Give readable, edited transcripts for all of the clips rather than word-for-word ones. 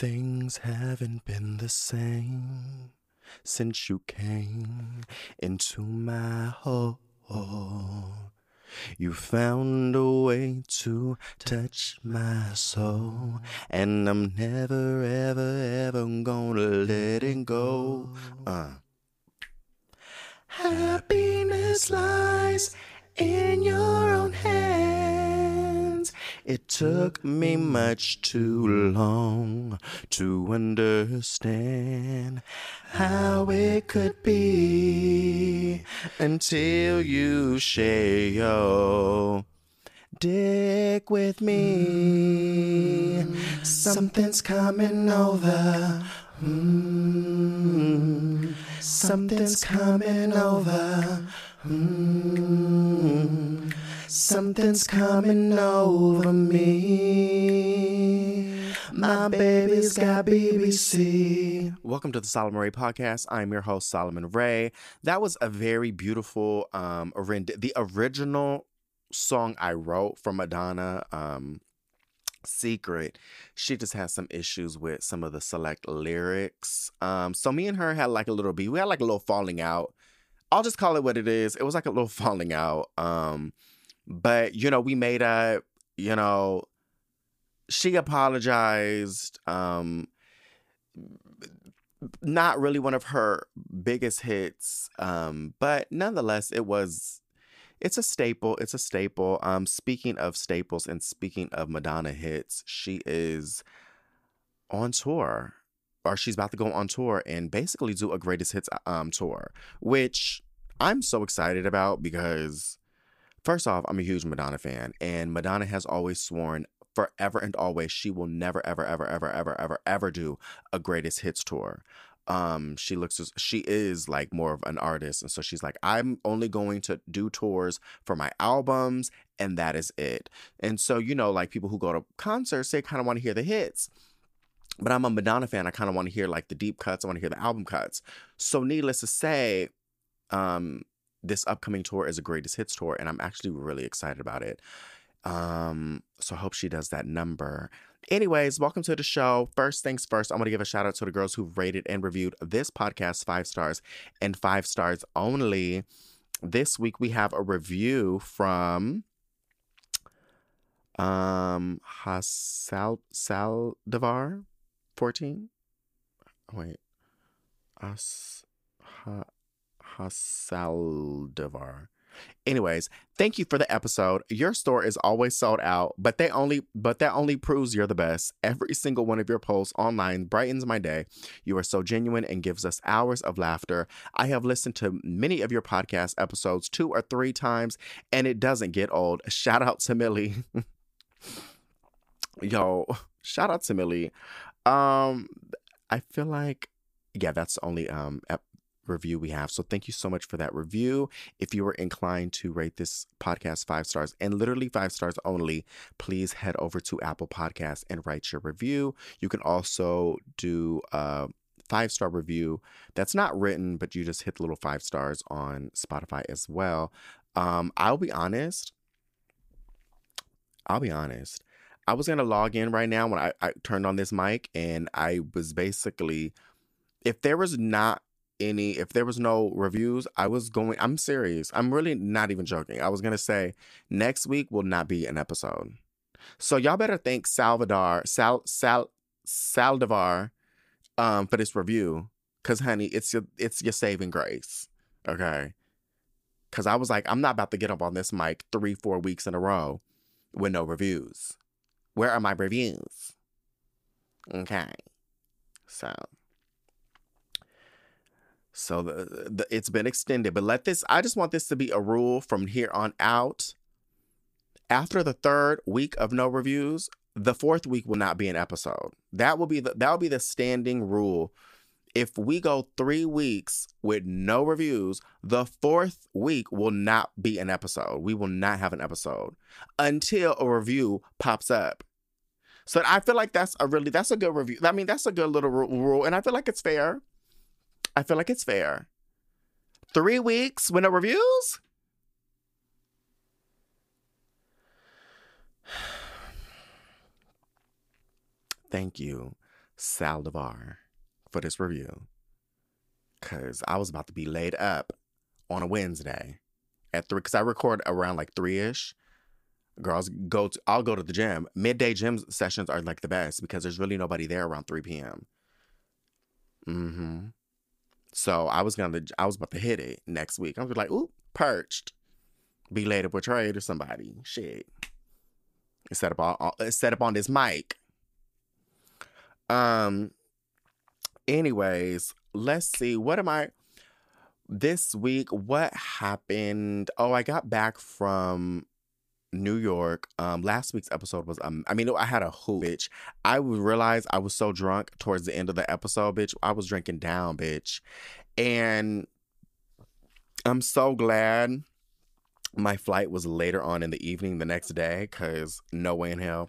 Things haven't been the same since you came into my home. You found a way to touch my soul, and I'm never, ever, ever gonna let it go. Happiness lies in your own hands. It took me much too long to understand how it could be until you share your dick with me. Something's coming over. Something's coming over. Something's coming over me. My baby's got BBC. Welcome to the Solomon Ray Podcast. I'm your host, Solomon Ray. That was a very beautiful the original song I wrote for Madonna. Secret. She just has some issues with some of the select lyrics. So me and her had like a little beef. We had like a little falling out. I'll just call it what it is. It was like a little falling out. But you know, we made up, you know, she apologized. Not really one of her biggest hits. But nonetheless, it's a staple. It's a staple. Speaking of staples and speaking of Madonna hits, she is on tour, or she's about to go on tour and basically do a greatest hits tour, which I'm so excited about because, first off, I'm a huge Madonna fan, and Madonna has always sworn forever and always she will never, ever, ever, ever, ever, ever, ever do a greatest hits tour. She is like more of an artist. And so she's like, I'm only going to do tours for my albums, and that is it. And so, you know, like people who go to concerts, they kind of want to hear the hits, but I'm a Madonna fan. I kind of want to hear like the deep cuts. I want to hear the album cuts. So needless to say, this upcoming tour is a greatest hits tour, and I'm actually really excited about it. So I hope she does that number. Anyways, welcome to the show. First things first, I want to give a shout out to the girls who rated and reviewed this podcast 5 stars and 5 stars only. This week we have a review from Saldivar 14. Saldivar. Anyways, thank you for the episode. Your store is always sold out, but that only proves you're the best. Every single one of your posts online brightens my day. You are so genuine and gives us hours of laughter. I have listened to many of your podcast episodes 2 or 3 times, and it doesn't get old. Shout out to Millie. Yo, shout out to Millie. I feel like, yeah, that's the only review we have. So thank you so much for that review. If you are inclined to rate this podcast 5 stars and literally 5 stars only, please head over to Apple Podcasts and write your review. You can also do a 5-star review that's not written, but you just hit the little 5 stars on Spotify as well. I'll be honest. I was going to log in right now when I turned on this mic, and I was basically, if there was no reviews, I'm serious. I'm really not even joking. I was going to say next week will not be an episode. So y'all better thank Saldivar, for this review. Cause honey, it's your saving grace. Okay. Cause I was like, I'm not about to get up on this mic 3-4 weeks in a row with no reviews. Where are my reviews? Okay. So it's been extended, but I just want this to be a rule from here on out. After the 3rd week of no reviews, the 4th week will not be an episode. That will be the standing rule. If we go 3 weeks with no reviews, the 4th week will not be an episode. We will not have an episode until a review pops up. So I feel like that's a good review. I mean, that's a good little rule, and I feel like it's fair. 3 weeks with no reviews? Thank you, Saldivar for this review, because I was about to be laid up on a Wednesday at 3, because I record around like 3-ish. Girls, I'll go to the gym. Midday gym sessions are like the best because there's really nobody there around 3 p.m. Mm-hmm. So I was about to hit it next week. I was like, ooh, perched. Be laid up with Trade or somebody. Shit. It's set up on this mic. Anyways, let's see. What am I... This week, what happened? Oh, I got back from New York. Last week's episode was... I had a hoot, bitch. I realized I was so drunk towards the end of the episode, bitch. I was drinking down, bitch. And I'm so glad my flight was later on in the evening the next day, because no way in hell.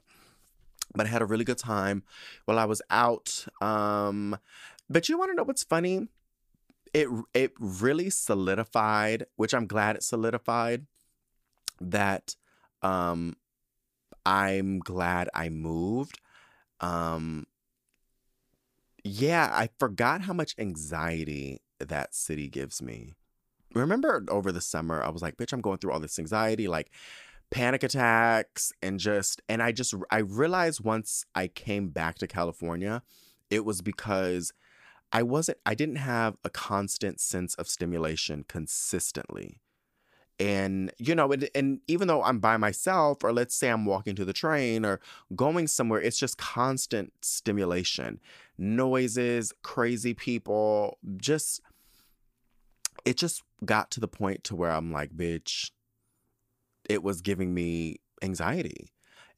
But I had a really good time while I was out. But you want to know what's funny? It really solidified, which I'm glad it solidified, that I'm glad I moved. Yeah, I forgot how much anxiety that city gives me. Remember over the summer, I was like, bitch, I'm going through all this anxiety, like panic attacks, and I realized once I came back to California, it was because I didn't have a constant sense of stimulation consistently. And, you know, and even though I'm by myself, or let's say I'm walking to the train or going somewhere, it's just constant stimulation, noises, crazy people, just... It just got to the point to where I'm like, bitch, it was giving me anxiety.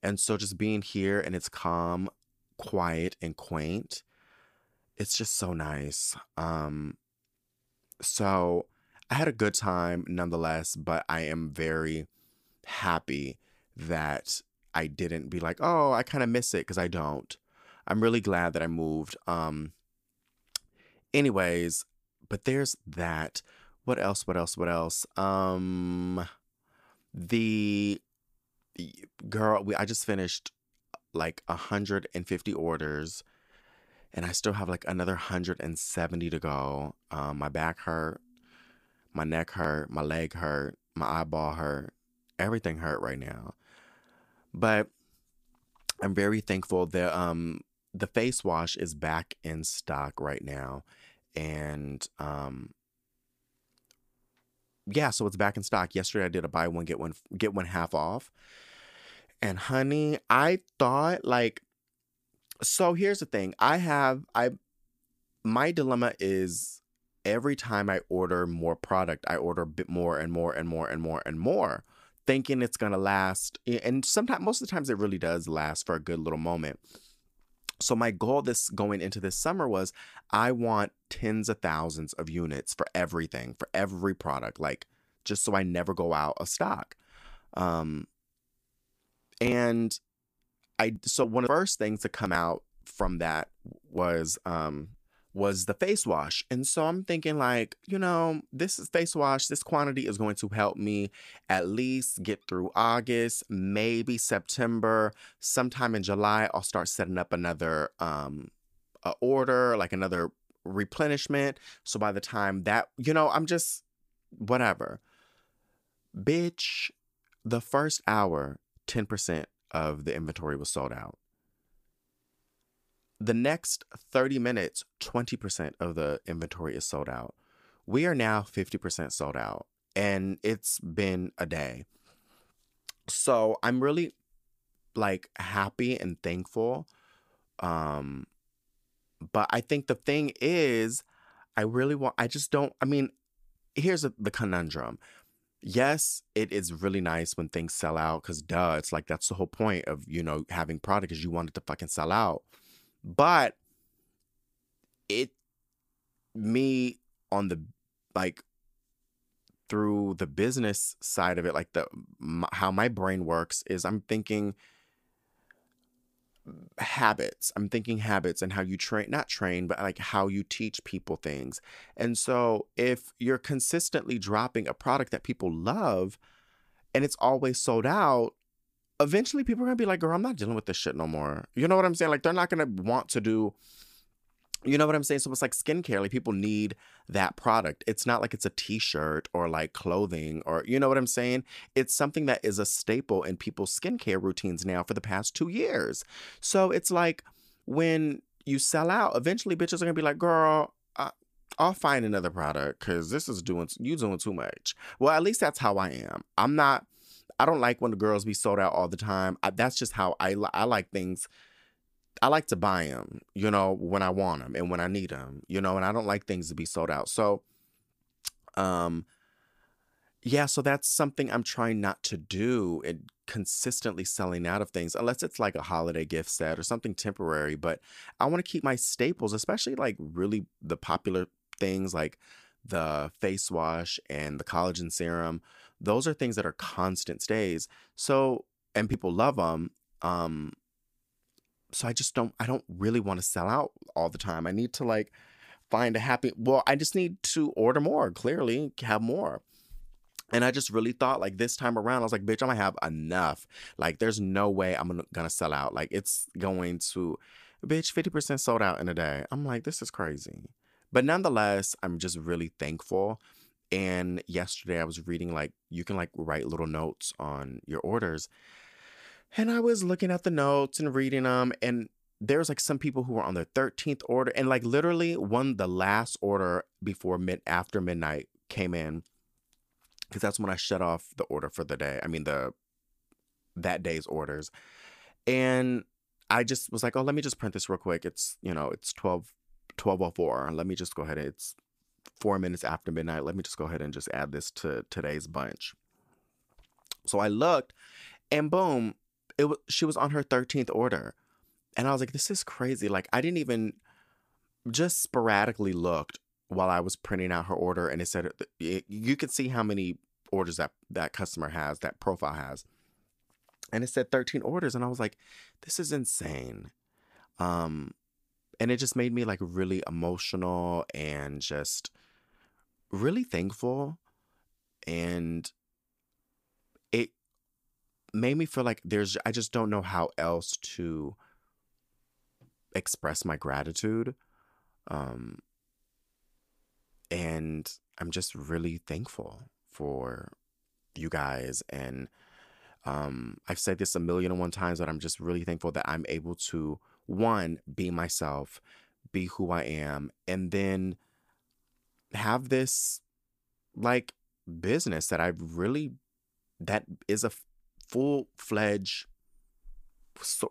And so just being here, and it's calm, quiet, and quaint, it's just so nice. So I had a good time nonetheless, but I am very happy that I didn't be like, oh, I kind of miss it, because I don't. I'm really glad that I moved. Anyways... But there's that. What else? I just finished like 150 orders, and I still have like another 170 to go. My back hurt, my neck hurt, my leg hurt, my eyeball hurt, everything hurt right now. But I'm very thankful that the face wash is back in stock right now. And, yeah, so it's back in stock. Yesterday I did a buy one, get one half off. And honey, I thought like, so here's the thing. My dilemma is every time I order more product, I order a bit more and more and more and more and more, thinking it's going to last. And sometimes, most of the times it really does last for a good little moment. So my goal going into this summer was I want tens of thousands of units for everything, for every product, like just so I never go out of stock. So one of the first things to come out from that was the face wash. And so I'm thinking like, you know, this is face wash. This quantity is going to help me at least get through August, maybe September. Sometime in July, I'll start setting up another order, like another replenishment. So by the time that, you know, I'm just whatever. Bitch, the first hour, 10% of the inventory was sold out. The next 30 minutes, 20% of the inventory is sold out. We are now 50% sold out, and it's been a day. So I'm really like happy and thankful. But I think the thing is, here's the conundrum. Yes, it is really nice when things sell out, because duh, it's like that's the whole point of, you know, having product, is you want it to fucking sell out. But through the business side of it, like how my brain works is I'm thinking habits and how you how you teach people things. And so if you're consistently dropping a product that people love and it's always sold out, eventually people are going to be like, girl, I'm not dealing with this shit no more. You know what I'm saying? Like, they're not going to want to do, you know what I'm saying? So it's like skincare. Like, people need that product. It's not like it's a t-shirt or like clothing or, you know what I'm saying? It's something that is a staple in people's skincare routines now for the past 2 years. So it's like, when you sell out, eventually bitches are going to be like, girl, I'll find another product because this is doing too much. Well, at least that's how I am. I don't like when the girls be sold out all the time. That's just how I like things. I like to buy them, you know, when I want them and when I need them, you know, and I don't like things to be sold out. So, yeah, so that's something I'm trying not to do, and consistently selling out of things, unless it's like a holiday gift set or something temporary. But I want to keep my staples, especially like really the popular things like the face wash and the collagen serum. Those are things that are constant stays. So, and people love them. So I don't really want to sell out all the time. I need to like find a happy, well, I just need to order more, clearly have more. And I just really thought like this time around, I was like, bitch, I'm gonna have enough. Like, there's no way I'm gonna sell out. Like, it's going to, bitch, 50% sold out in a day. I'm like, this is crazy. But nonetheless, I'm just really thankful. And yesterday I was reading, like, you can like write little notes on your orders. And I was looking at the notes and reading them. And there's like some people who were on their 13th order and like literally won the last order before after midnight came in. Because that's when I shut off the order for the day. I mean, that day's orders. And I just was like, oh, let me just print this real quick. It's, you know, it's 12:04. Let me just go ahead. It's 4 minutes after midnight. Let me just go ahead and just add this to today's bunch. So I looked and boom, she was on her 13th order. And I was like, this is crazy. Like, I didn't even, just sporadically looked while I was printing out her order, and it said, you could see how many orders that customer has, that profile has. And it said 13 orders. And I was like, this is insane. And it just made me like really emotional and just really thankful. And it made me feel like I just don't know how else to express my gratitude. And I'm just really thankful for you guys. And I've said this 1,000,001 times, but I'm just really thankful that I'm able to, one, be myself, be who I am, and then have this like business that is a full-fledged,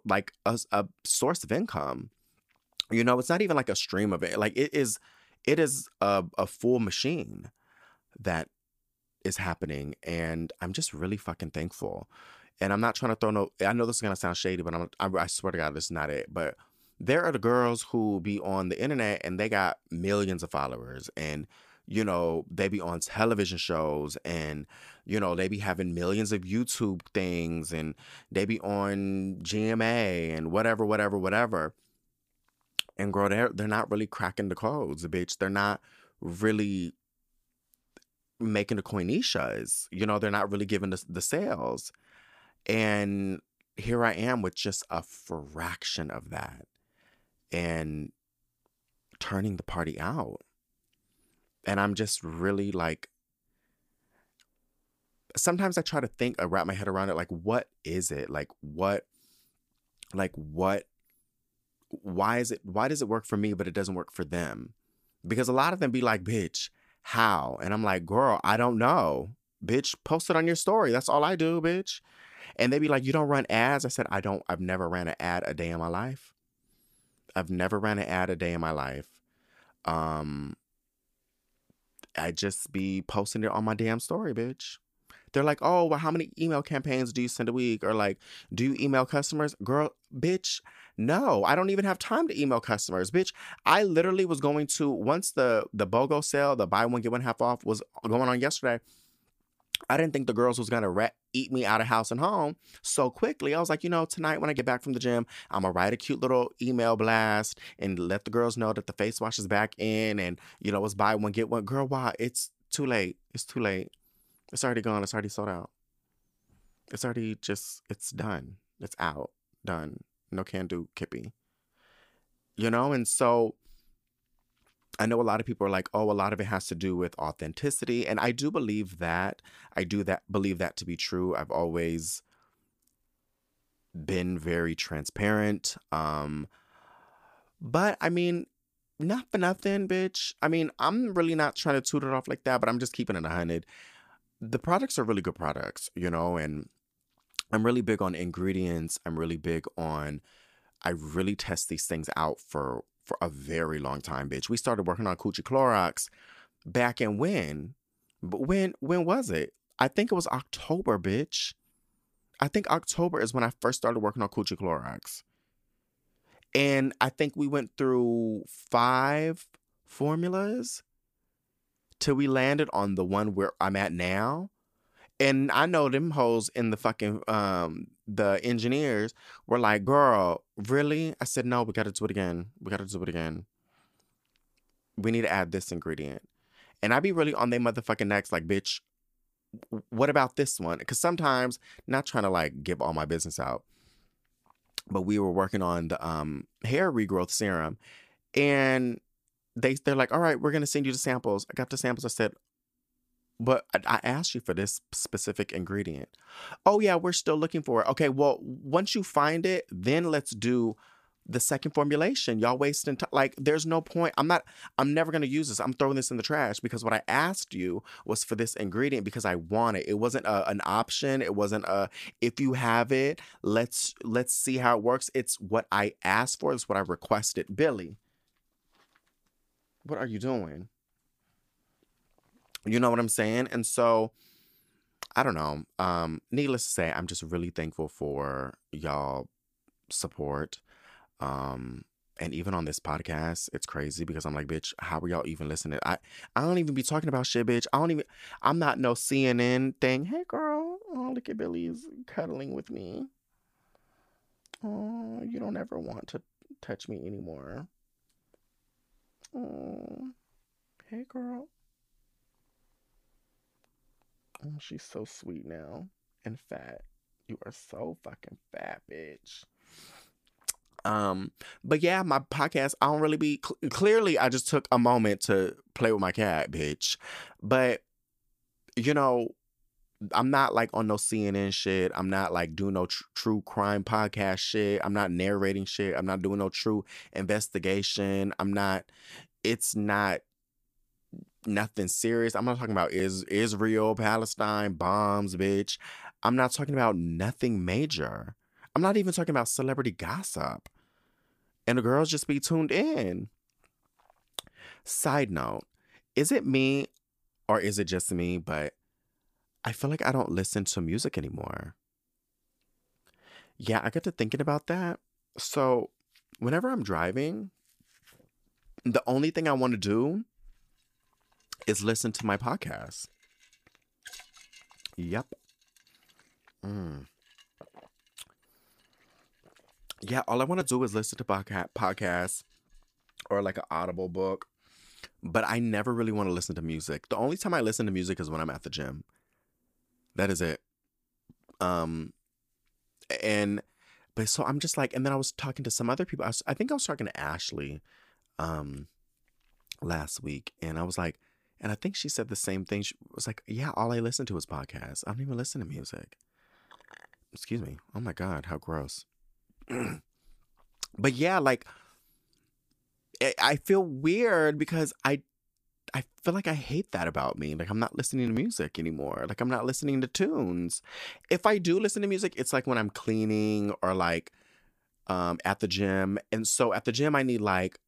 like a source of income. You know, it's not even like a stream of it. Like, it is a full machine that is happening, and I'm just really fucking thankful. And I'm not trying to I know this is going to sound shady, but I swear to God, this is not it. But there are the girls who be on the internet and they got millions of followers, and, you know, they be on television shows, and, you know, they be having millions of YouTube things, and they be on GMA and whatever. And girl, they're not really cracking the codes, bitch. They're not really making the coinishas. You know, they're not really giving the sales. And here I am with just a fraction of that and turning the party out. And I'm just really like, sometimes I try to think, I wrap my head around it. Like, what is it? Like what? Why does it work for me, but it doesn't work for them? Because a lot of them be like, bitch, how? And I'm like, girl, I don't know. Bitch, post it on your story. That's all I do, bitch. And they be like, you don't run ads? I said, I've never ran an ad a day in my life. I just be posting it on my damn story, bitch. They're like, oh, well, how many email campaigns do you send a week? Or like, do you email customers? Girl, bitch, no, I don't even have time to email customers, bitch. I literally was going to, once the BOGO sale, the buy one, get one half off was going on yesterday, I didn't think the girls was going to eat me out of house and home so quickly. I was like, you know, tonight when I get back from the gym, I'm going to write a cute little email blast and let the girls know that the face wash is back in and, you know, it's buy one, get one. Girl, why? It's too late. It's already gone. It's already sold out. It's already just, it's done. It's out. Done. No can do, kippy. You know, and so I know a lot of people are like, oh, a lot of it has to do with authenticity. And I do believe that. I believe that to be true. I've always been very transparent. But I mean, not for nothing, bitch. I mean, I'm really not trying to toot it off like that, but I'm just keeping it 100. The products are really good products, you know, and I'm really big on ingredients. I really test these things out for a very long time, bitch. We started working on Coochie Clorox back in when? But when was it? I think it was October, bitch. I think October is when I first started working on Coochie Clorox. And I think we went through 5 formulas till we landed on the one where I'm at now. And I know them hoes in the fucking, the engineers were like, girl, really? I said, no, we got to do it again. We got to do it again. We need to add this ingredient. And I be really on their motherfucking necks like, bitch, what about this one? Because sometimes, not trying to like give all my business out, but we were working on the hair regrowth serum. And they're like, all right, we're going to send you the samples. I got the samples. I said, but I asked you for this specific ingredient. Oh, yeah, we're still looking for it. Okay, well, once you find it, then let's do the second formulation. Y'all wasting time. Like, there's no point. I'm never going to use this. I'm throwing this in the trash because what I asked you was for this ingredient because I want it. It wasn't an option. It wasn't if you have it, let's see how it works. It's what I asked for. It's what I requested. Billy, what are you doing? You know what I'm saying? And so, I don't know. Needless to say, I'm just really thankful for y'all support. And even on this podcast, it's crazy because I'm like, bitch, how are y'all even listening? I don't even be talking about shit, bitch. I'm not no CNN thing. Hey, girl. Oh, look at Billy's cuddling with me. Oh, you don't ever want to touch me anymore. Oh, hey, girl. Oh, she's so sweet now and fat. You are so fucking fat, bitch. But yeah, my podcast, I don't really be... Clearly, I just took a moment to play with my cat, bitch. But, you know, I'm not like on no CNN shit. I'm not like doing no true crime podcast shit. I'm not narrating shit. I'm not doing no true investigation. I'm not... It's not... Nothing serious. I'm not talking about Israel, Palestine, bombs, bitch. I'm not talking about nothing major. I'm not even talking about celebrity gossip. And the girls just be tuned in. Side note, is it me or is it just me? But I feel like I don't listen to music anymore. Yeah, I got to thinking about that. So whenever I'm driving, the only thing I want to do is listen to my podcast. Yep. Yeah, all I want to do is listen to podcasts or like an Audible book, but I never really want to listen to music. The only time I listen to music is when I'm at the gym. That is it. So I'm just like, and then I was talking to some other people. I think I was talking to Ashley last week, and I was like, and I think she said the same thing. She was like, yeah, all I listen to is podcasts. I don't even listen to music. Excuse me. Oh, my God. How gross. But yeah, like, I feel weird because I feel like I hate that about me. Like, I'm not listening to music anymore. Like, I'm not listening to tunes. If I do listen to music, it's like when I'm cleaning or, like, at the gym. And so at the gym, I need, like,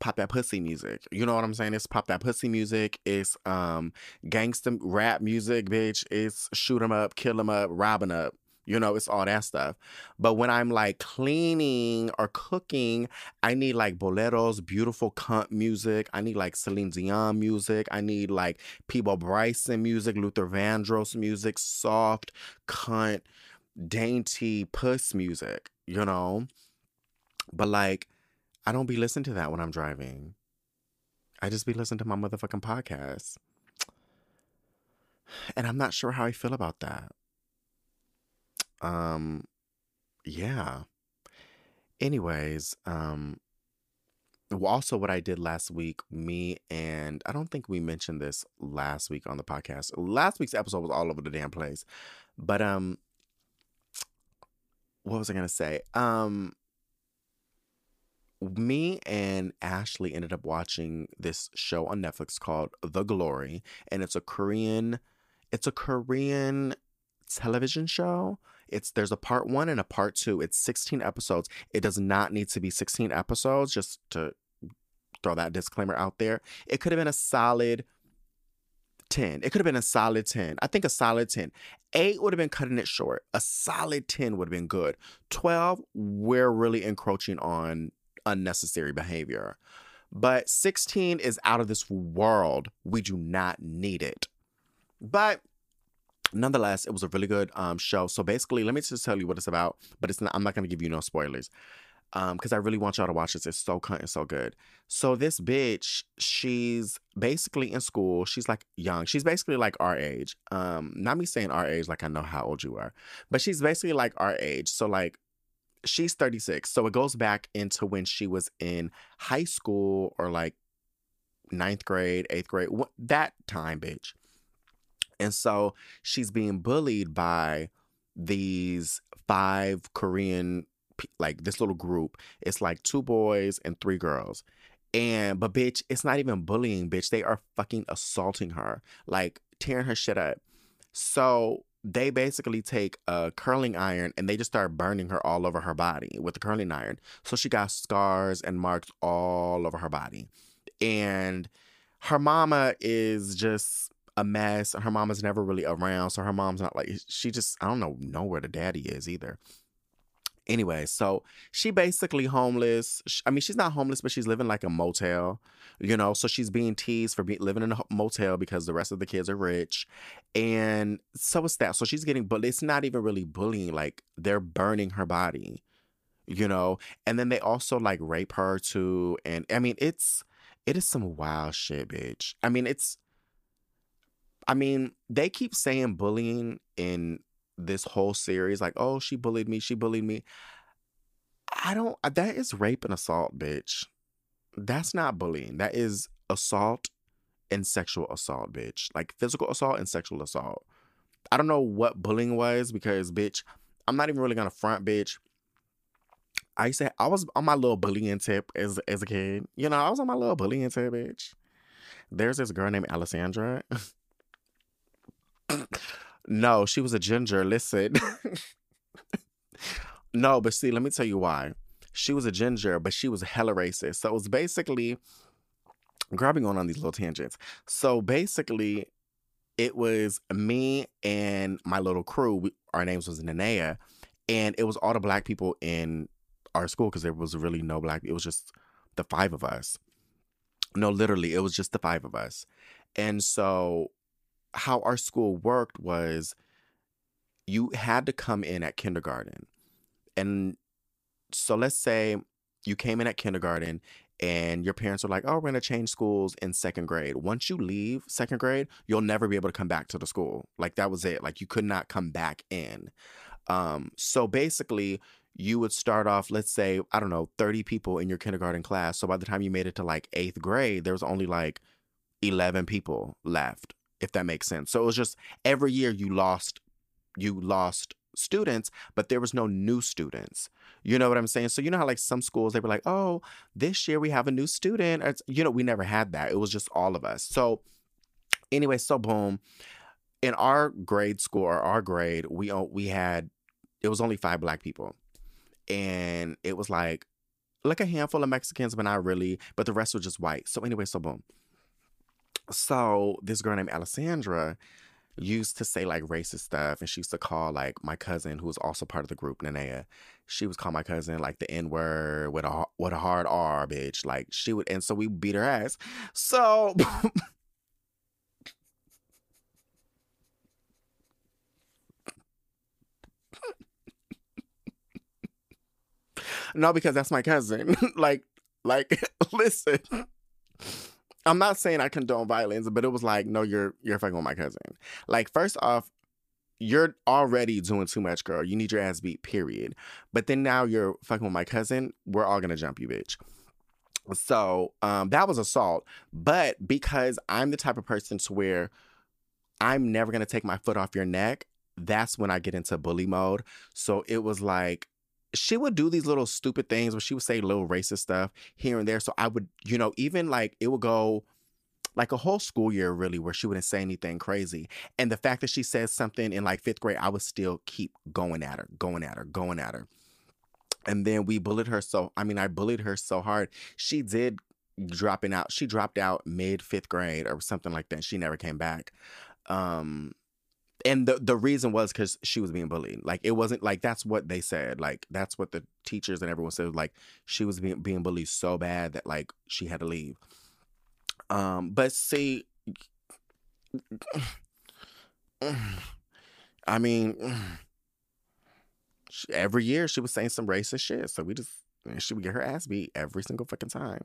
pop that pussy music. You know what I'm saying? It's pop that pussy music. It's gangsta rap music, bitch. It's shoot 'em up, kill 'em up, rob 'em up. You know, it's all that stuff. But when I'm like cleaning or cooking, I need like boleros, beautiful cunt music. I need like Celine Dion music. I need like Peebo Bryson music, Luther Vandross music, soft, cunt, dainty puss music, you know? But like, I don't be listening to that when I'm driving. I just be listening to my motherfucking podcast. And I'm not sure how I feel about that. Yeah. Anyways, also what I did last week, me and I don't think we mentioned this last week on the podcast. Last week's episode was all over the damn place. But what was I going to say? Me and Ashley ended up watching this show on Netflix called The Glory, and it's a Korean television show. There's a part 1 and a part 2. It's 16 episodes. It does not need to be 16 episodes, just to throw that disclaimer out there. It could have been a solid 10. I think a solid 10. 8 would have been cutting it short. A solid 10 would have been good. 12, we're really encroaching on unnecessary behavior. But 16 is out of this world. We do not need it. But nonetheless, it was a really good show. So basically, let me just tell you what it's about, but I'm not going to give you no spoilers because I really want y'all to watch this. It's so cunt and so good. So this bitch, she's basically in school. She's like young. She's basically like our age. Not me saying our age like I know how old you are, but she's basically like our age. So like she's 36. So it goes back into when she was in high school or like 9th grade, 8th grade, that time, bitch. And so she's being bullied by these 5 Korean, like this little group. It's like 2 boys and 3 girls. But bitch, it's not even bullying, bitch. They are fucking assaulting her, like tearing her shit up. So they basically take a curling iron and they just start burning her all over her body with the curling iron. So she got scars and marks all over her body. And her mama is just a mess. Her mama's never really around, so her mom's not like, she just, I don't know where the daddy is either. Anyway, so she basically homeless. I mean, she's not homeless, but she's living like a motel, you know, so she's being teased for living in a motel because the rest of the kids are rich. And so it's that. So she's getting bullied. It's not even really bullying. Like, they're burning her body, you know, and then they also like rape her too. And I mean, it is some wild shit, bitch. I mean, they keep saying bullying in this whole series. Like, oh, she bullied me. That is rape and assault, bitch. That's not bullying. That is assault and sexual assault, bitch. Like physical assault and sexual assault. I don't know what bullying was because, bitch, I'm not even really going to front, bitch. I was on my little bullying tip as a kid. You know, I was on my little bullying tip, bitch. There's this girl named Alessandra. No, she was a ginger. Listen. No, but see, let me tell you why. She was a ginger, but she was hella racist. So it was basically grabbing on these little tangents. So basically, it was me and my little crew. Our names was Nanea, and it was all the black people in our school because there was really no black. It was just the 5 of us. No, literally, it was just the 5 of us. And so how our school worked was you had to come in at kindergarten. And so let's say you came in at kindergarten and your parents are like, oh, we're going to change schools in 2nd grade. Once you leave 2nd grade, you'll never be able to come back to the school. Like that was it. Like you could not come back in. So basically you would start off, let's say, I don't know, 30 people in your kindergarten class. So by the time you made it to like 8th grade, there was only like 11 people left, if that makes sense. So it was just every year you lost students, but there was no new students. You know what I'm saying? So you know how like some schools, they were like, oh, this year we have a new student. You know, we never had that. It was just all of us. So anyway, so boom. In our grade school or our grade, it was only 5 black people. And it was like a handful of Mexicans, but not really. But the rest were just white. So anyway, so boom. So this girl named Alessandra used to say like racist stuff, and she used to call like my cousin, who was also part of the group, Nanea. She was calling my cousin like the N-word with a hard R, bitch. Like she would, and so we beat her ass. So no, because that's my cousin. like listen. I'm not saying I condone violence, but it was like, no, you're fucking with my cousin. Like, first off, you're already doing too much, girl. You need your ass beat, period. But then now you're fucking with my cousin. We're all gonna jump you, bitch. So that was assault. But because I'm the type of person to where I'm never gonna take my foot off your neck, that's when I get into bully mode. So it was like, she would do these little stupid things where she would say little racist stuff here and there. So I would, you know, even like it would go like a whole school year really where she wouldn't say anything crazy. And the fact that she says something in like 5th grade, I would still keep going at her. And then we bullied her. So, I mean, I bullied her so hard. She did dropping out. She dropped out mid 5th grade or something like that. She never came back. And the reason was because she was being bullied. Like, it wasn't like, that's what they said. Like, that's what the teachers and everyone said. Like, she was being bullied so bad that like she had to leave. But see, I mean, every year she was saying some racist shit. So she would get her ass beat every single fucking time.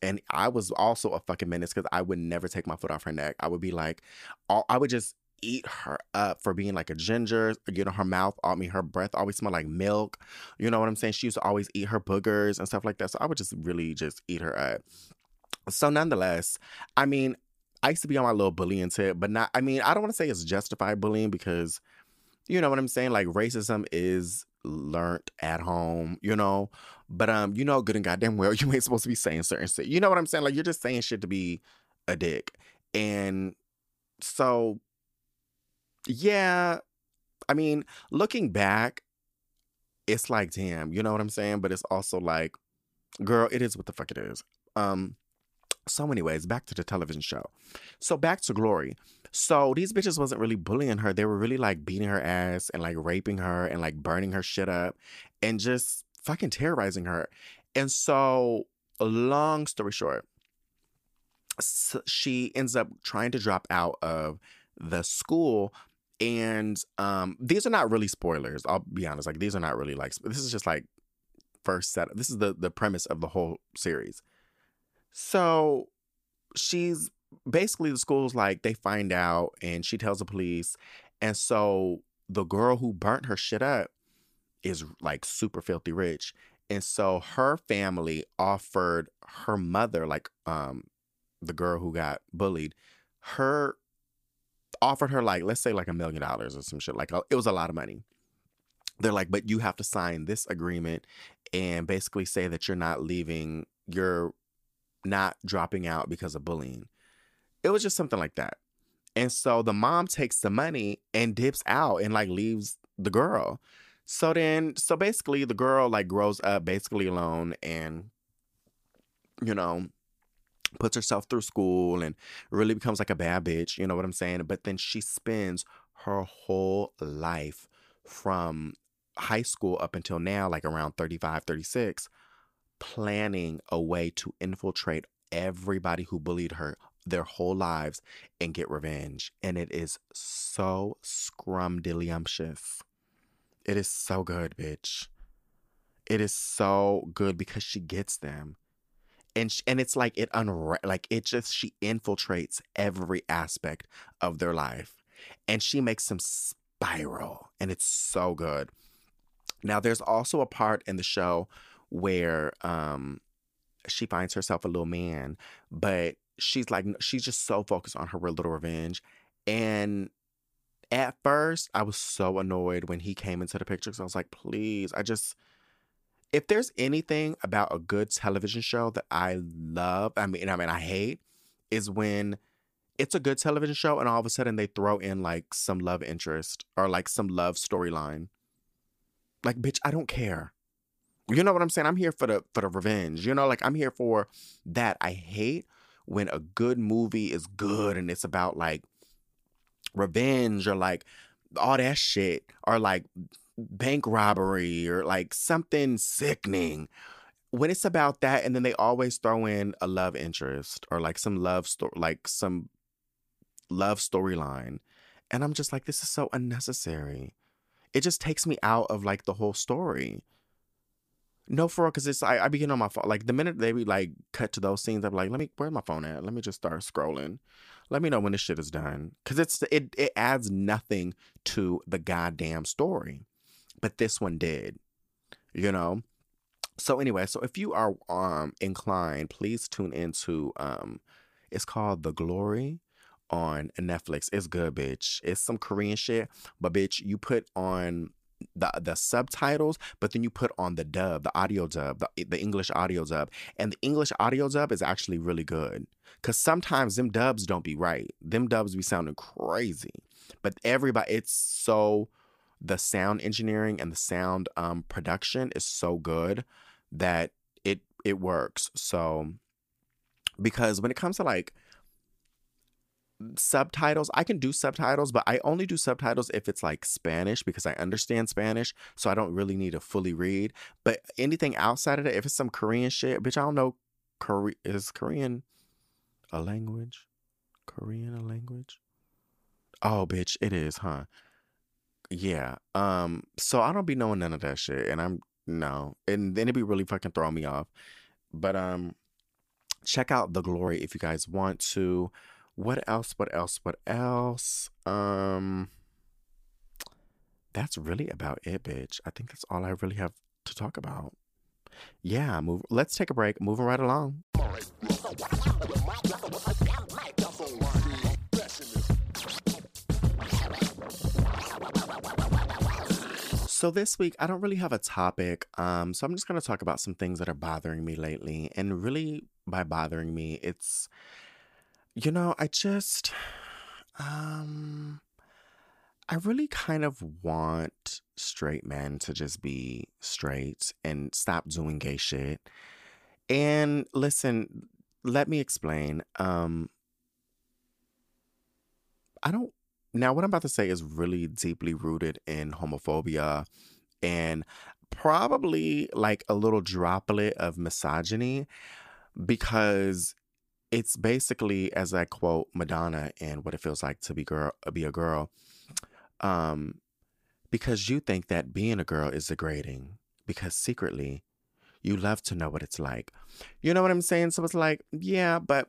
And I was also a fucking menace because I would never take my foot off her neck. I would be like, I would just eat her up for being like a ginger. You know, her mouth, I mean, her breath always smelled like milk. You know what I'm saying? She used to always eat her boogers and stuff like that. So I would just really just eat her up. So nonetheless, I mean, I used to be on my little bullying tip, but not, I mean, I don't want to say it's justified bullying because, you know what I'm saying? Like, racism is learned at home, you know? But, you know, good and goddamn well, you ain't supposed to be saying certain shit. You know what I'm saying? Like, you're just saying shit to be a dick. And so, yeah, I mean, looking back, it's like, damn, you know what I'm saying? But it's also like, girl, it is what the fuck it is. So anyways, back to the television show. So back to Glory. So these bitches wasn't really bullying her. They were really like beating her ass and like raping her and like burning her shit up and just fucking terrorizing her. And so long story short, she ends up trying to drop out of the school. And these are not really spoilers. I'll be honest. Like, these are not really like, this is just like first set. This is the premise of the whole series. So she's basically, the school's like, they find out and she tells the police. And so the girl who burnt her shit up is like super filthy rich. And so her family offered her mother, like the girl who got bullied, her offered her like, let's say like $1 million or some shit. Like, it was a lot of money. They're like, but you have to sign this agreement and basically say that you're not leaving, you're not dropping out because of bullying. It was just something like that. And so the mom takes the money and dips out and like leaves the girl. So basically the girl like grows up basically alone and, you know, puts herself through school and really becomes like a bad bitch. You know what I'm saying? But then she spends her whole life from high school up until now, like around 35, 36, planning a way to infiltrate everybody who bullied her their whole lives and get revenge. And it is so scrumdiddlyumptious. It is so good, bitch. It is so good because she gets them. And it's like she infiltrates every aspect of their life. And she makes them spiral. And it's so good. Now, there's also a part in the show where she finds herself a little man, but she's like, she's just so focused on her little revenge. And at first, I was so annoyed when he came into the picture because I was like, please, if there's anything about a good television show that I love, I hate, is when it's a good television show and all of a sudden they throw in like some love interest or like some love storyline. Like, bitch, I don't care. You know what I'm saying? I'm here for the revenge. You know, like, I'm here for that. I hate when a good movie is good and it's about like revenge or like all that shit or like bank robbery or like something sickening. When it's about that and then they always throw in a love interest or like some love story, like some love storyline. And I'm just like, this is so unnecessary. It just takes me out of like the whole story. No, for real, because it's I be getting on my phone. Like, the minute they be like cut to those scenes, I'm like, where's my phone at? Let me just start scrolling. Let me know when this shit is done. Because it adds nothing to the goddamn story. But this one did, you know? So anyway, so if you are inclined, please tune into, it's called The Glory on Netflix. It's good, bitch. It's some Korean shit, but bitch, you put on the subtitles, but then you put on the dub, the audio dub, the English audio dub. And the English audio dub is actually really good, because sometimes them dubs don't be right. Them dubs be sounding crazy. But everybody, it's so, the sound engineering and the sound production is so good that it works. So, because when it comes to like subtitles, I can do subtitles, but I only do subtitles if it's like Spanish, because I understand Spanish, so I don't really need to fully read. But anything outside of that, if it's some Korean shit, bitch, I don't know. Is Korean a language? Korean a language? Oh, bitch, it is, huh? Yeah. So I don't be knowing none of that shit, and and then it'd be really fucking throwing me off. But check out The Glory if you guys want to. What else? That's really about it, bitch. I think that's all I really have to talk about. Yeah, let's take a break. Moving right along. So this week, I don't really have a topic, so I'm just going to talk about some things that are bothering me lately. And really, by bothering me, it's, you know, I just, I really kind of want straight men to just be straight and stop doing gay shit. And listen, let me explain. Now, what I'm about to say is really deeply rooted in homophobia and probably like a little droplet of misogyny, because it's basically, as I quote Madonna in What It Feels Like to Be a Girl, because you think that being a girl is degrading, because secretly you love to know what it's like. You know what I'm saying? So it's like, yeah, but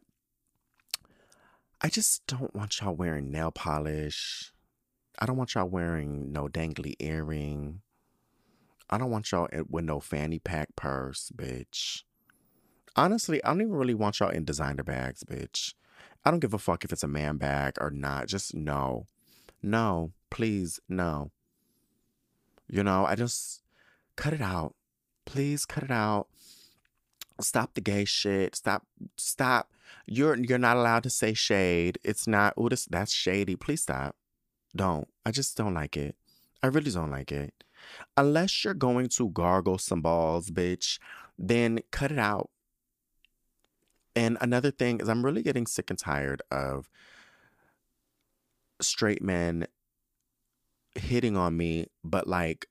I just don't want y'all wearing nail polish. I don't want y'all wearing no dangly earring. I don't want y'all with no fanny pack purse, bitch. Honestly, I don't even really want y'all in designer bags, bitch. I don't give a fuck if it's a man bag or not. Just no. No, please, no. You know, I just, cut it out. Please cut it out. Stop the gay shit. Stop. You're not allowed to say shade. It's not, ooh, that's shady. Please stop. Don't. I just don't like it. I really don't like it. Unless you're going to gargle some balls, bitch, then cut it out. And another thing is, I'm really getting sick and tired of straight men hitting on me, but like,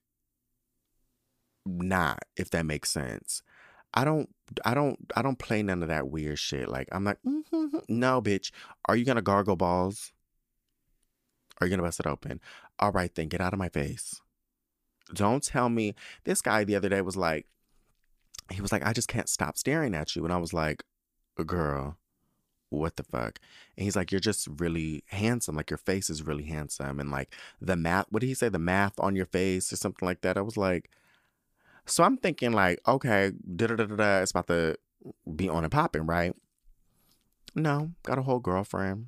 not, if that makes sense. I don't play none of that weird shit. Like, I'm like, no, bitch. Are you going to gargle balls? Are you going to bust it open? All right, then get out of my face. Don't tell me. This guy the other day was like, I just can't stop staring at you. And I was like, girl, what the fuck? And he's like, you're just really handsome. Like, your face is really handsome. And like the math, what did he say? The math on your face or something like that. I was like, so I'm thinking like, okay, it's about to be on and popping, right? No, got a whole girlfriend.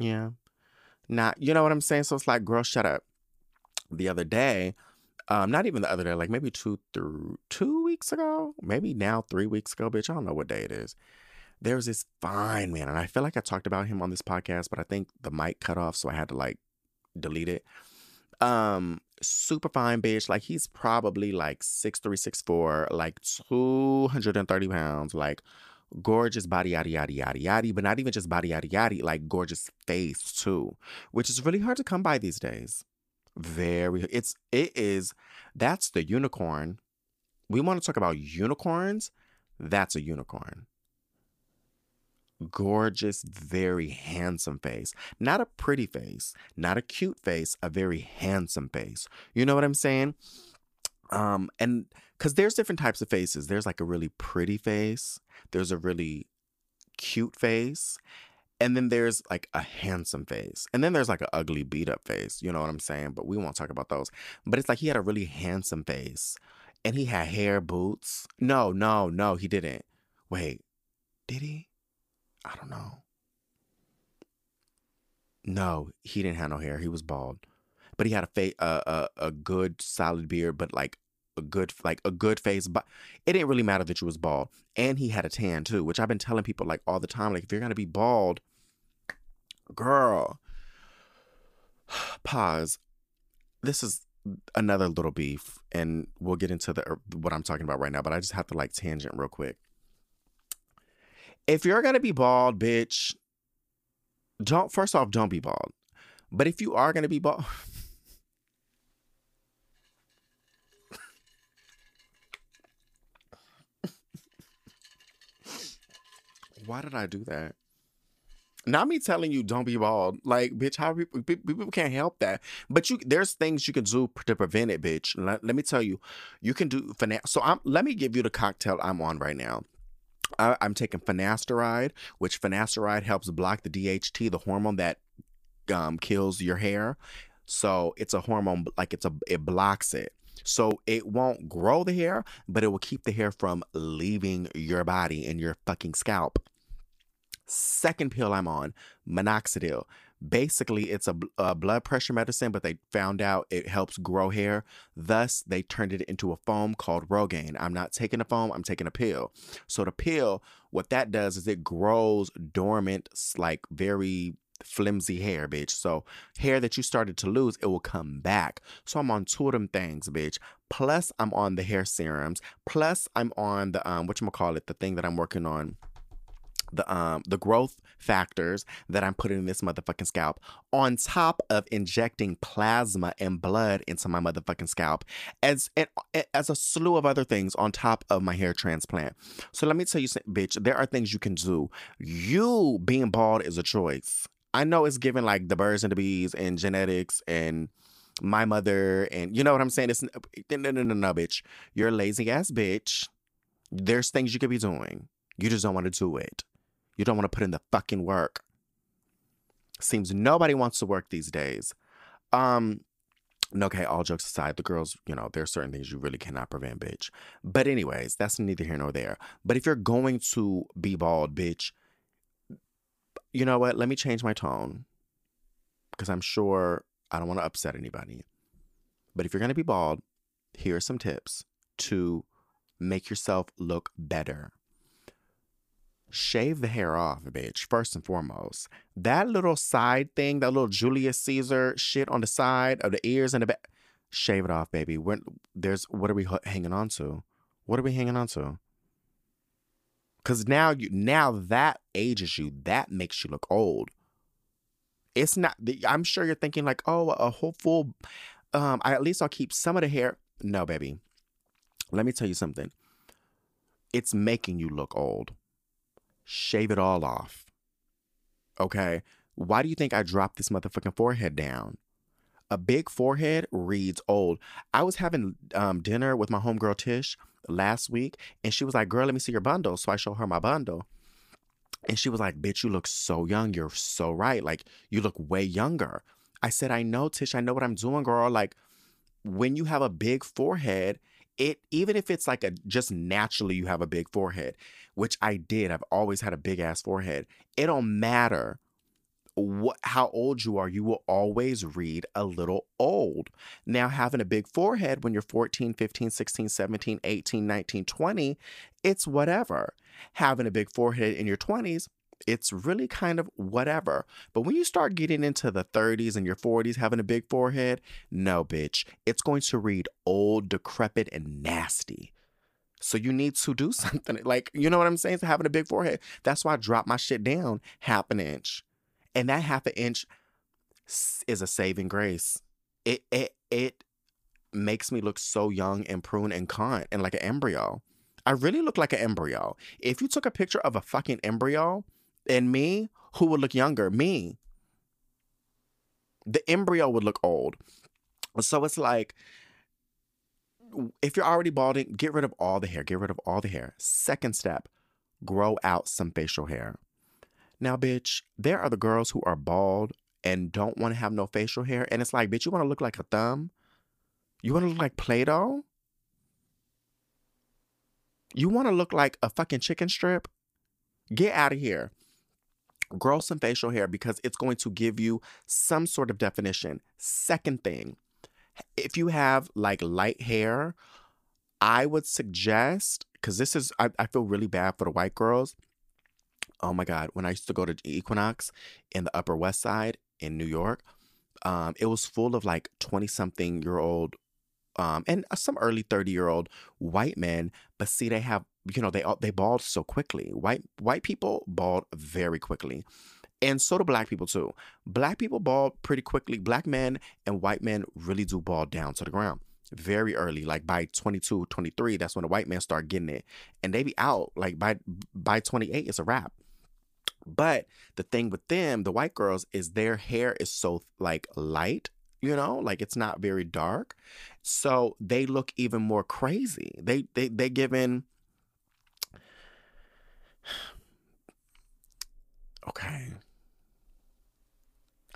Yeah. Not, you know what I'm saying? So it's like, girl, shut up. The other day, not even the other day, like maybe 2 weeks ago, maybe now 3 weeks ago, bitch, I don't know what day it is. There was this fine man, and I feel like I talked about him on this podcast, but I think the mic cut off, so I had to like delete it. Super fine bitch. Like, he's probably like 6'3", 6'4", like 230 pounds, like gorgeous body, yaddy, yaddy, yaddy, yaddy, but not even just body, yaddy, yaddy, like gorgeous face too, which is really hard to come by these days. That's the unicorn. We want to talk about unicorns. That's a unicorn. Gorgeous, very handsome face. Not a pretty face, not a cute face, a very handsome face. You know what I'm saying? And because there's different types of faces. There's like a really pretty face. There's a really cute face. And then there's like a handsome face. And then there's like an ugly beat up face. You know what I'm saying? But we won't talk about those. But it's like he had a really handsome face. And he had hair, boots. No, he didn't. Wait, did he? I don't know. No, he didn't have no hair. He was bald. But he had a good solid beard, but like a good face. But it didn't really matter that you was bald. And he had a tan too, which I've been telling people like all the time. Like if you're gonna be bald, girl, pause. This is another little beef, and we'll get into what I'm talking about right now. But I just have to like tangent real quick. If you're gonna be bald, bitch, don't be bald. But if you are gonna be bald. Why did I do that? Not me telling you don't be bald. Like, bitch, how people can't help that. But there's things you can do to prevent it, bitch. Let me tell you, you can do finesse. So let me give you the cocktail I'm on right now. I'm taking finasteride, which finasteride helps block the DHT, the hormone that kills your hair. So it's a hormone, like it blocks it. So it won't grow the hair, but it will keep the hair from leaving your body and your fucking scalp. Second pill I'm on, minoxidil. Basically, it's a blood pressure medicine, but they found out it helps grow hair. Thus, they turned it into a foam called Rogaine. I'm not taking a foam. I'm taking a pill. So the pill, what that does is it grows dormant, like very flimsy hair, bitch. So hair that you started to lose, it will come back. So I'm on two of them things, bitch. Plus, I'm on the hair serums. Plus, I'm on the the thing that I'm working on. The growth factors that I'm putting in this motherfucking scalp, on top of injecting plasma and blood into my motherfucking scalp, as a slew of other things on top of my hair transplant. So let me tell you, bitch, there are things you can do. You being bald is a choice. I know it's given like the birds and the bees and genetics and my mother and you know what I'm saying. It's no, bitch. You're a lazy ass bitch. There's things you could be doing. You just don't want to do it. You don't want to put in the fucking work. Seems nobody wants to work these days. Okay, all jokes aside, the girls, you know, there are certain things you really cannot prevent, bitch. But anyways, that's neither here nor there. But if you're going to be bald, bitch, you know what? Let me change my tone because I'm sure I don't want to upset anybody. But if you're going to be bald, here are some tips to make yourself look better. Shave the hair off, bitch, first and foremost. That little side thing, that little Julius Caesar shit on the side of the ears and the back, shave it off, baby. What are we hanging on to? What are we hanging on to? Because now that ages you. That makes you look old. It's not, I'm sure you're thinking like, oh, a whole full, at least I'll keep some of the hair. No, baby. Let me tell you something. It's making you look old. Shave it all off. Okay? Why do you think I dropped this motherfucking forehead down? A big forehead reads old. I was having dinner with my homegirl Tish last week, and she was like, girl, let me see your bundle. So I showed her my bundle. And she was like, bitch, you look so young. You're so right. Like, you look way younger. I said, I know, Tish. I know what I'm doing, girl. Like, when you have a big forehead, even if it's like just naturally you have a big forehead, which I did. I've always had a big ass forehead. It don't matter how old you are. You will always read a little old. Now, having a big forehead when you're 14, 15, 16, 17, 18, 19, 20, it's whatever. Having a big forehead in your 20s, it's really kind of whatever. But when you start getting into the 30s and your 40s, having a big forehead, no, bitch, it's going to read old, decrepit, and nasty. So you need to do something. Like, you know what I'm saying? So having a big forehead. That's why I dropped my shit down 1/2 inch. And that 1/2 inch is a saving grace. It makes me look so young and prune and cunt and like an embryo. I really look like an embryo. If you took a picture of a fucking embryo, and me, who would look younger? Me. The embryo would look old. So it's like, if you're already balding, get rid of all the hair. Get rid of all the hair. Second step, grow out some facial hair. Now, bitch, there are the girls who are bald and don't want to have no facial hair. And it's like, bitch, you want to look like a thumb? You want to look like Play-Doh? You want to look like a fucking chicken strip? Get out of here. Grow some facial hair because it's going to give you some sort of definition. Second thing, if you have like light hair, I would suggest, because this is, I feel really bad for the white girls. Oh my God, when I used to go to Equinox in the Upper West Side in New York, it was full of like 20-something-year-old and some early 30-year-old white men. But see, they have, you know, they bald so quickly. White people bald very quickly. And so do Black people too. Black people bald pretty quickly. Black men and white men really do bald down to the ground very early. Like by 22, 23, that's when the white men start getting it. And they be out like by 28, it's a wrap. But the thing with them, the white girls, is their hair is so like light, you know, like it's not very dark. So they look even more crazy. They given. Okay.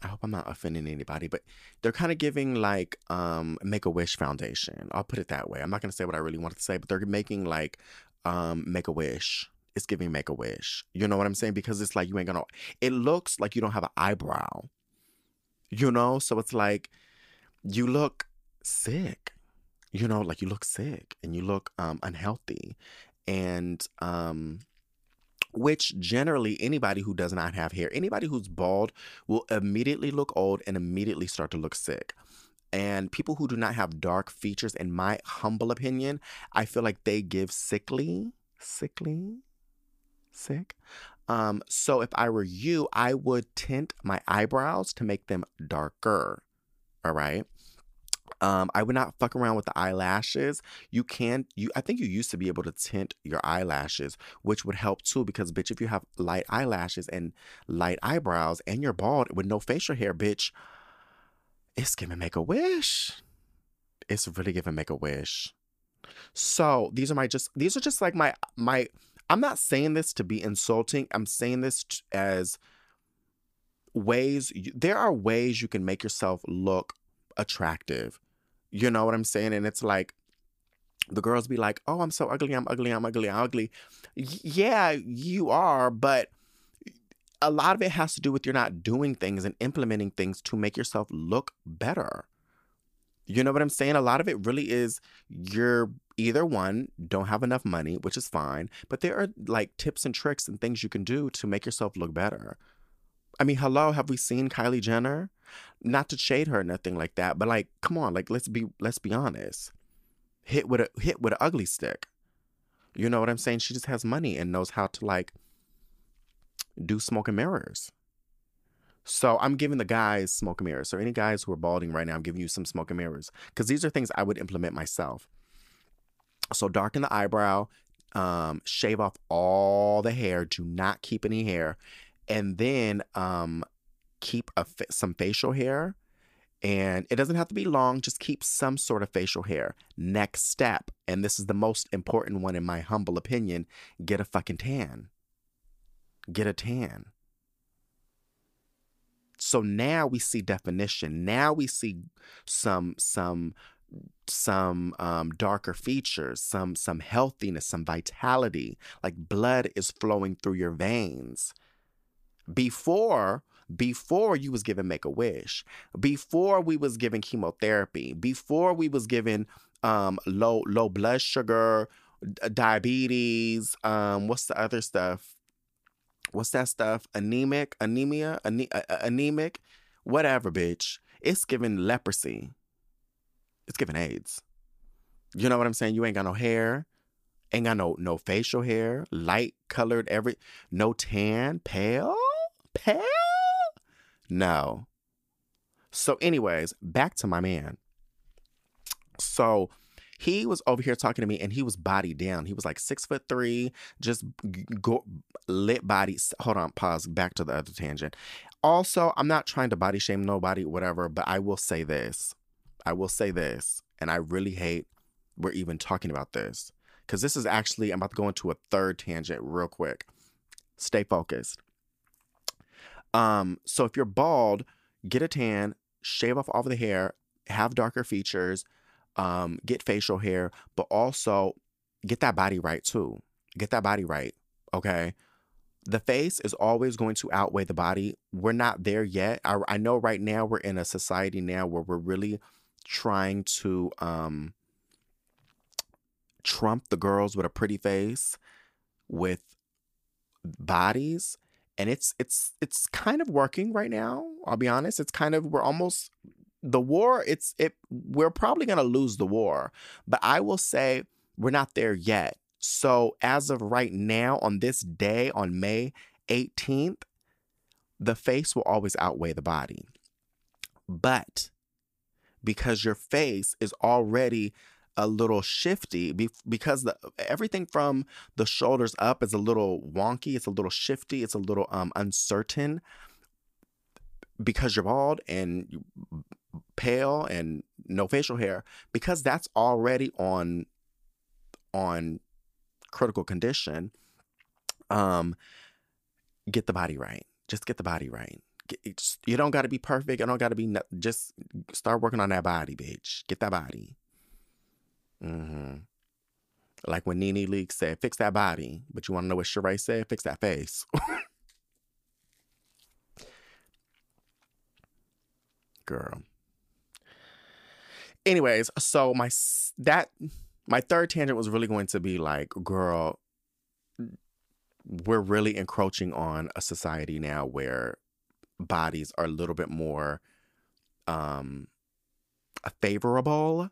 I hope I'm not offending anybody, but they're kind of giving like Make-A-Wish Foundation. I'll put it that way. I'm not going to say what I really wanted to say, but they're making like Make-A-Wish. It's giving Make-A-Wish. You know what I'm saying? Because it's like you ain't going to... It looks like you don't have an eyebrow. You know? So it's like you look sick. You know? Like you look sick and you look unhealthy. And... which generally anybody who does not have hair, anybody who's bald will immediately look old and immediately start to look sick. And people who do not have dark features, in my humble opinion, I feel like they give sick. So if I were you, I would tint my eyebrows to make them darker. All right. I would not fuck around with the eyelashes. I think you used to be able to tint your eyelashes, which would help too, because bitch, if you have light eyelashes and light eyebrows and you're bald with no facial hair, bitch, it's gonna make a wish. It's really gonna make a wish. So these are just like my, I'm not saying this to be insulting. I'm saying this as ways, there are ways you can make yourself look attractive. You know what I'm saying? And it's like, the girls be like, oh, I'm so ugly, I'm ugly. Yeah, you are, but a lot of it has to do with you're not doing things and implementing things to make yourself look better. You know what I'm saying? A lot of it really is you're either one, don't have enough money, which is fine, but there are like tips and tricks and things you can do to make yourself look better. I mean, hello, have we seen Kylie Jenner? Not to shade her or nothing like that, but like, come on, like let's be honest. Hit with an ugly stick. You know what I'm saying? She just has money and knows how to like do smoke and mirrors. So I'm giving the guys smoke and mirrors. So any guys who are balding right now, I'm giving you some smoke and mirrors. Because these are things I would implement myself. So darken the eyebrow, shave off all the hair, do not keep any hair. And then keep some facial hair. And it doesn't have to be long. Just keep some sort of facial hair. Next step, and this is the most important one in my humble opinion, get a fucking tan. Get a tan. So now we see definition. Now we see some darker features, some healthiness, some vitality. Like blood is flowing through your veins. Before you was given Make-A-Wish, before we was given chemotherapy, before we was given low blood sugar, diabetes, what's the other stuff? What's that stuff? Anemic, whatever, bitch. It's given leprosy. It's given AIDS. You know what I'm saying? You ain't got no hair. Ain't got no facial hair, light colored, no tan, pale? No. So anyways, back to my man. So he was over here talking to me and he was body down. He was like 6'3", just lit body. Hold on, pause, back to the other tangent. Also, I'm not trying to body shame nobody, whatever, but I will say this. And I really hate we're even talking about this. Because this is actually, I'm about to go into a third tangent real quick. Stay focused. So if you're bald, get a tan, shave off all of the hair, have darker features, get facial hair, but also get that body right too. Get that body right, okay? The face is always going to outweigh the body. We're not there yet. I know right now we're in a society now where we're really trying to trump the girls with a pretty face, with bodies. And it's kind of working right now. I'll be honest. It's kind of, we're almost, the war, we're probably going to lose the war. But I will say we're not there yet. So as of right now, on this day, on May 18th, the face will always outweigh the body. But because your face is already a little shifty, because everything from the shoulders up is a little wonky, it's a little shifty, it's a little uncertain, because you're bald and pale and no facial hair, because that's already on critical condition. Get the body right. Just get the body right. You don't got to be perfect. You don't got to be. Just start working on that body, bitch. Get that body. Mm-hmm. Like when Nene Leakes said, "Fix that body," but you want to know what Sheree said? Fix that face. Girl. Anyways, so my third tangent was really going to be like, girl, we're really encroaching on a society now where bodies are a little bit more favorable.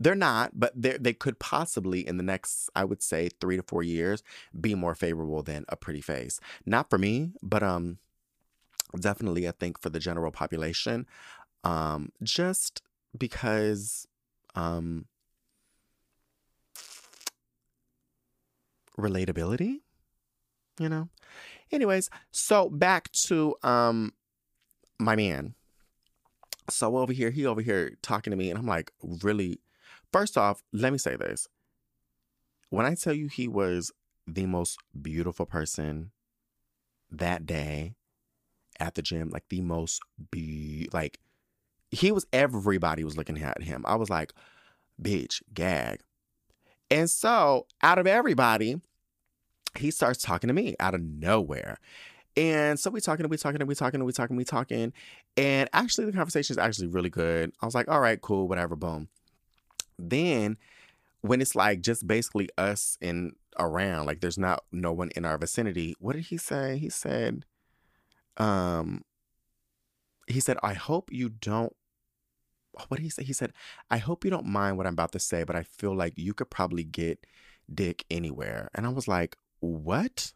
They're not, but they could possibly in the next, I would say, 3 to 4 years, be more favorable than a pretty face. Not for me, but definitely I think for the general population, just because relatability, you know. Anyways, so back to my man. So he over here talking to me, and I'm like, really? First off, let me say this. When I tell you he was the most beautiful person that day at the gym, like the most like he was, everybody was looking at him. I was like, bitch, gag. And so out of everybody, he starts talking to me out of nowhere. And so we talking. And actually the conversation is actually really good. I was like, all right, cool, whatever, boom. Then when it's like just basically us and around, like there's no one in our vicinity, what did he say? He said, I hope you don't. What did he say? He said, I hope you don't mind what I'm about to say, but I feel like you could probably get dick anywhere. And I was like, what?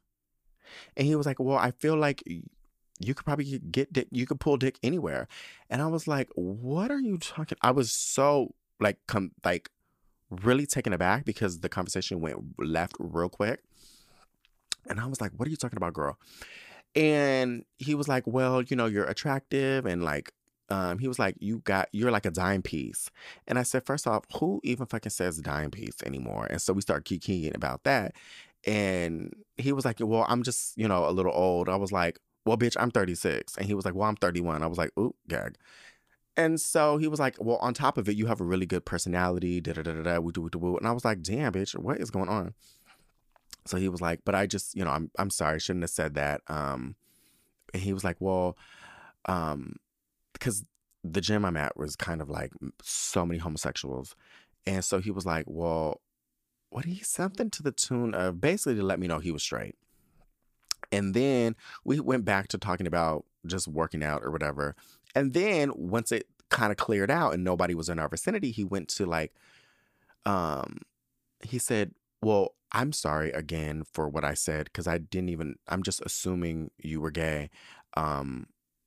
And he was like, well, I feel like you could probably get dick. You could pull dick anywhere. And I was like, what are you talking? I was so like really taken aback because the conversation went left real quick. And I was like, what are you talking about, girl? And he was like, well, you know, you're attractive and like, he was like, you're like a dime piece. And I said, first off, who even fucking says dime piece anymore? And so we start geeking about that. And he was like, well, I'm just, you know, a little old. I was like, well, bitch, I'm 36. And he was like, well, I'm 31. I was like, ooh, gag. And so he was like, well, on top of it, you have a really good personality. And I was like, damn, bitch, what is going on? So he was like, but I just, you know, I'm sorry. I shouldn't have said that. And he was like, well, because the gym I'm at was kind of like so many homosexuals. And so he was like, well, what did he, something to the tune of basically to let me know he was straight. And then we went back to talking about just working out or whatever. And then once it kind of cleared out and nobody was in our vicinity, he went to like, he said, well, I'm sorry again for what I said, because I'm just assuming you were gay.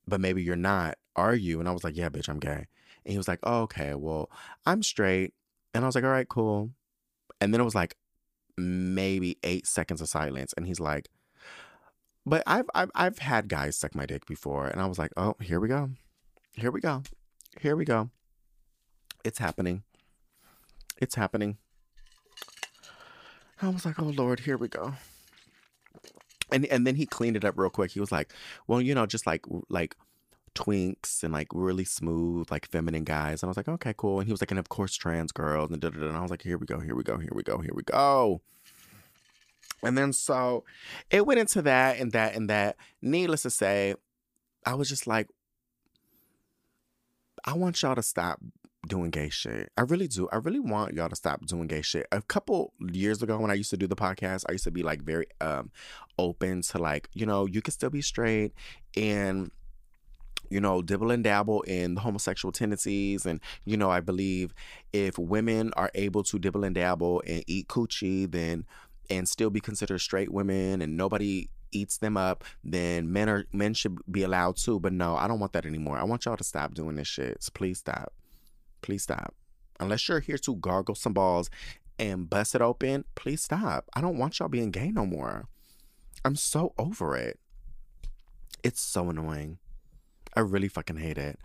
But maybe you're not, are you? And I was like, yeah, bitch, I'm gay. And he was like, oh, okay, well, I'm straight. And I was like, all right, cool. And then it was like maybe 8 seconds of silence. And he's like, but I've had guys suck my dick before. And I was like, oh, here we go. Here we go. It's happening. I was like, oh, Lord, here we go. And then he cleaned it up real quick. He was like, well, you know, just like twinks and like really smooth, like feminine guys. And I was like, okay, cool. And he was like, and of course, trans girls. And, and I was like, here we go. And then so it went into that. Needless to say, I was just like, I want y'all to stop doing gay shit. I really do. I really want y'all to stop doing gay shit. A couple years ago when I used to do the podcast, I used to be like very open to like, you know, you can still be straight and, you know, dibble and dabble in the homosexual tendencies. And, you know, I believe if women are able to dibble and dabble and eat coochie, then and still be considered straight women and nobody eats them up, then men should be allowed to. But no, I don't want that anymore. I want y'all to stop doing this shit. So please stop. Please stop. Unless you're here to gargle some balls and bust it open, please stop. I don't want y'all being gay no more. I'm so over it. It's so annoying. I really fucking hate it.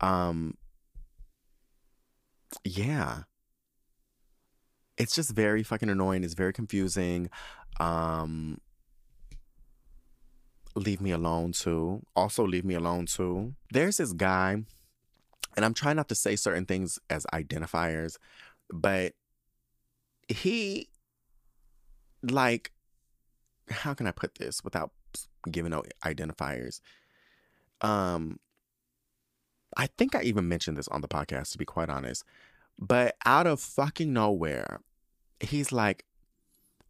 Yeah. It's just very fucking annoying. It's very confusing. Leave me alone too. Also leave me alone too. There's this guy, and I'm trying not to say certain things as identifiers, but he, like, how can I put this without giving out identifiers? I think I even mentioned this on the podcast, to be quite honest, but out of fucking nowhere, he's like,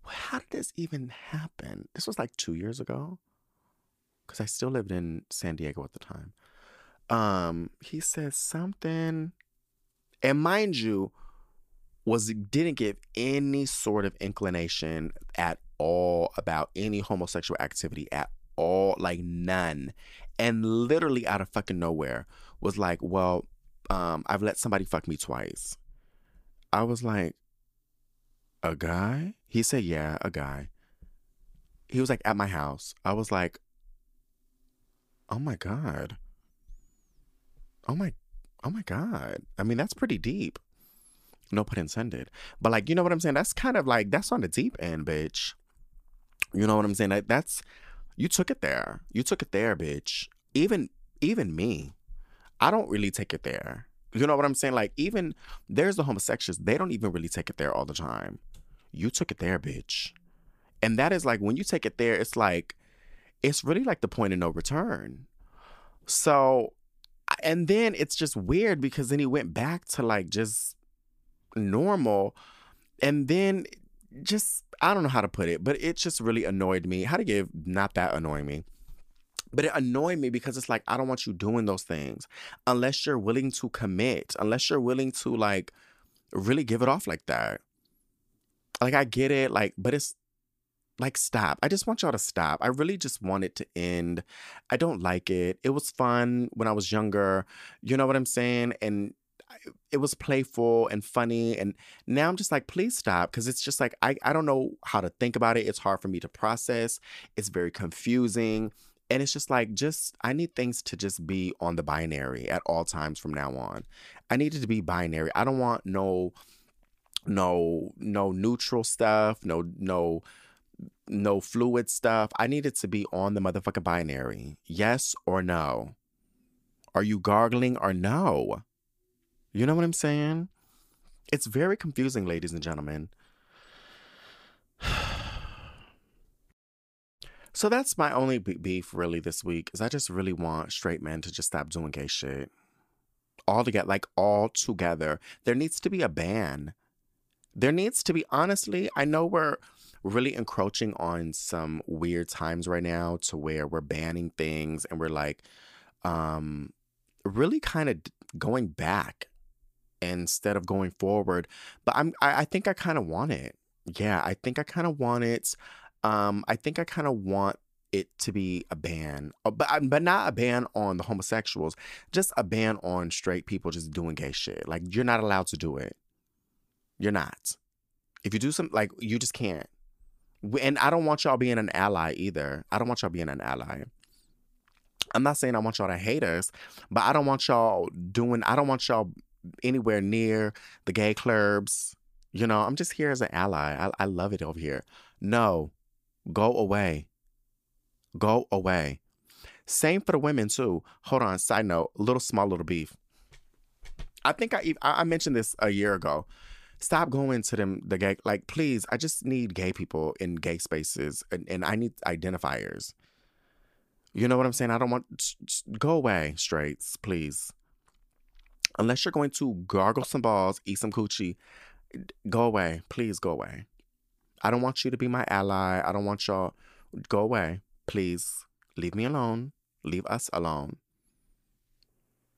well, how did this even happen? This was like 2 years ago, because I still lived in San Diego at the time. He says something, and mind you, didn't give any sort of inclination at all about any homosexual activity at all, like none. And literally out of fucking nowhere was like, well, I've let somebody fuck me twice. I was like, a guy? He said, yeah, a guy. He was like, at my house. I was like, oh my God. Oh my God. I mean, that's pretty deep. No pun intended. But like, you know what I'm saying? That's kind of like, that's on the deep end, bitch. You know what I'm saying? Like, that's, you took it there. You took it there, bitch. Even me, I don't really take it there. You know what I'm saying? Like, even there's the homosexuals, they don't even really take it there all the time. You took it there, bitch. And that is like, when you take it there, it's like, it's really like the point of no return. So, and then it's just weird because then he went back to like just normal, and then just, I don't know how to put it, but it just really annoyed me. How to give, not that annoying me, but it annoyed me because it's like, I don't want you doing those things unless you're willing to commit, unless you're willing to like really give it off like that. Like, I get it, like, but it's like, stop. I just want y'all to stop. I really just want it to end. I don't like it. It was fun when I was younger. You know what I'm saying? And it was playful and funny. And now I'm just like, please stop. Because it's just like, I don't know how to think about it. It's hard for me to process. It's very confusing. And it's just like, I need things to just be on the binary at all times from now on. I need it to be binary. I don't want no neutral stuff, no fluid stuff. I need it to be on the motherfucking binary. Yes or no? Are you gargling or no? You know what I'm saying? It's very confusing, ladies and gentlemen. So that's my only beef really this week, is I just really want straight men to just stop doing gay shit. All together. There needs to be a ban. There needs to be, honestly, I know we're really encroaching on some weird times right now to where we're banning things and we're like really kind of going back instead of going forward. But I think I kind of want it. Yeah, I think I kind of want it. I think I kind of want it to be a ban, but not a ban on the homosexuals, just a ban on straight people just doing gay shit. Like, you're not allowed to do it. You're not. If you do something, like, you just can't. And I don't want y'all being an ally either. I don't want y'all being an ally. I'm not saying I want y'all to hate us, but I don't want y'all anywhere near the gay clubs. You know, I'm just here as an ally. I love it over here. No, go away. Go away. Same for the women too. Hold on, side note, little beef. I think I mentioned this a year ago. Stop going to them, the gay, like, please, I just need gay people in gay spaces, and I need identifiers. You know what I'm saying? I don't want, go away, straights, please. Unless you're going to gargle some balls, eat some coochie, go away. Please go away. I don't want you to be my ally. I don't want y'all, go away. Please leave me alone. Leave us alone.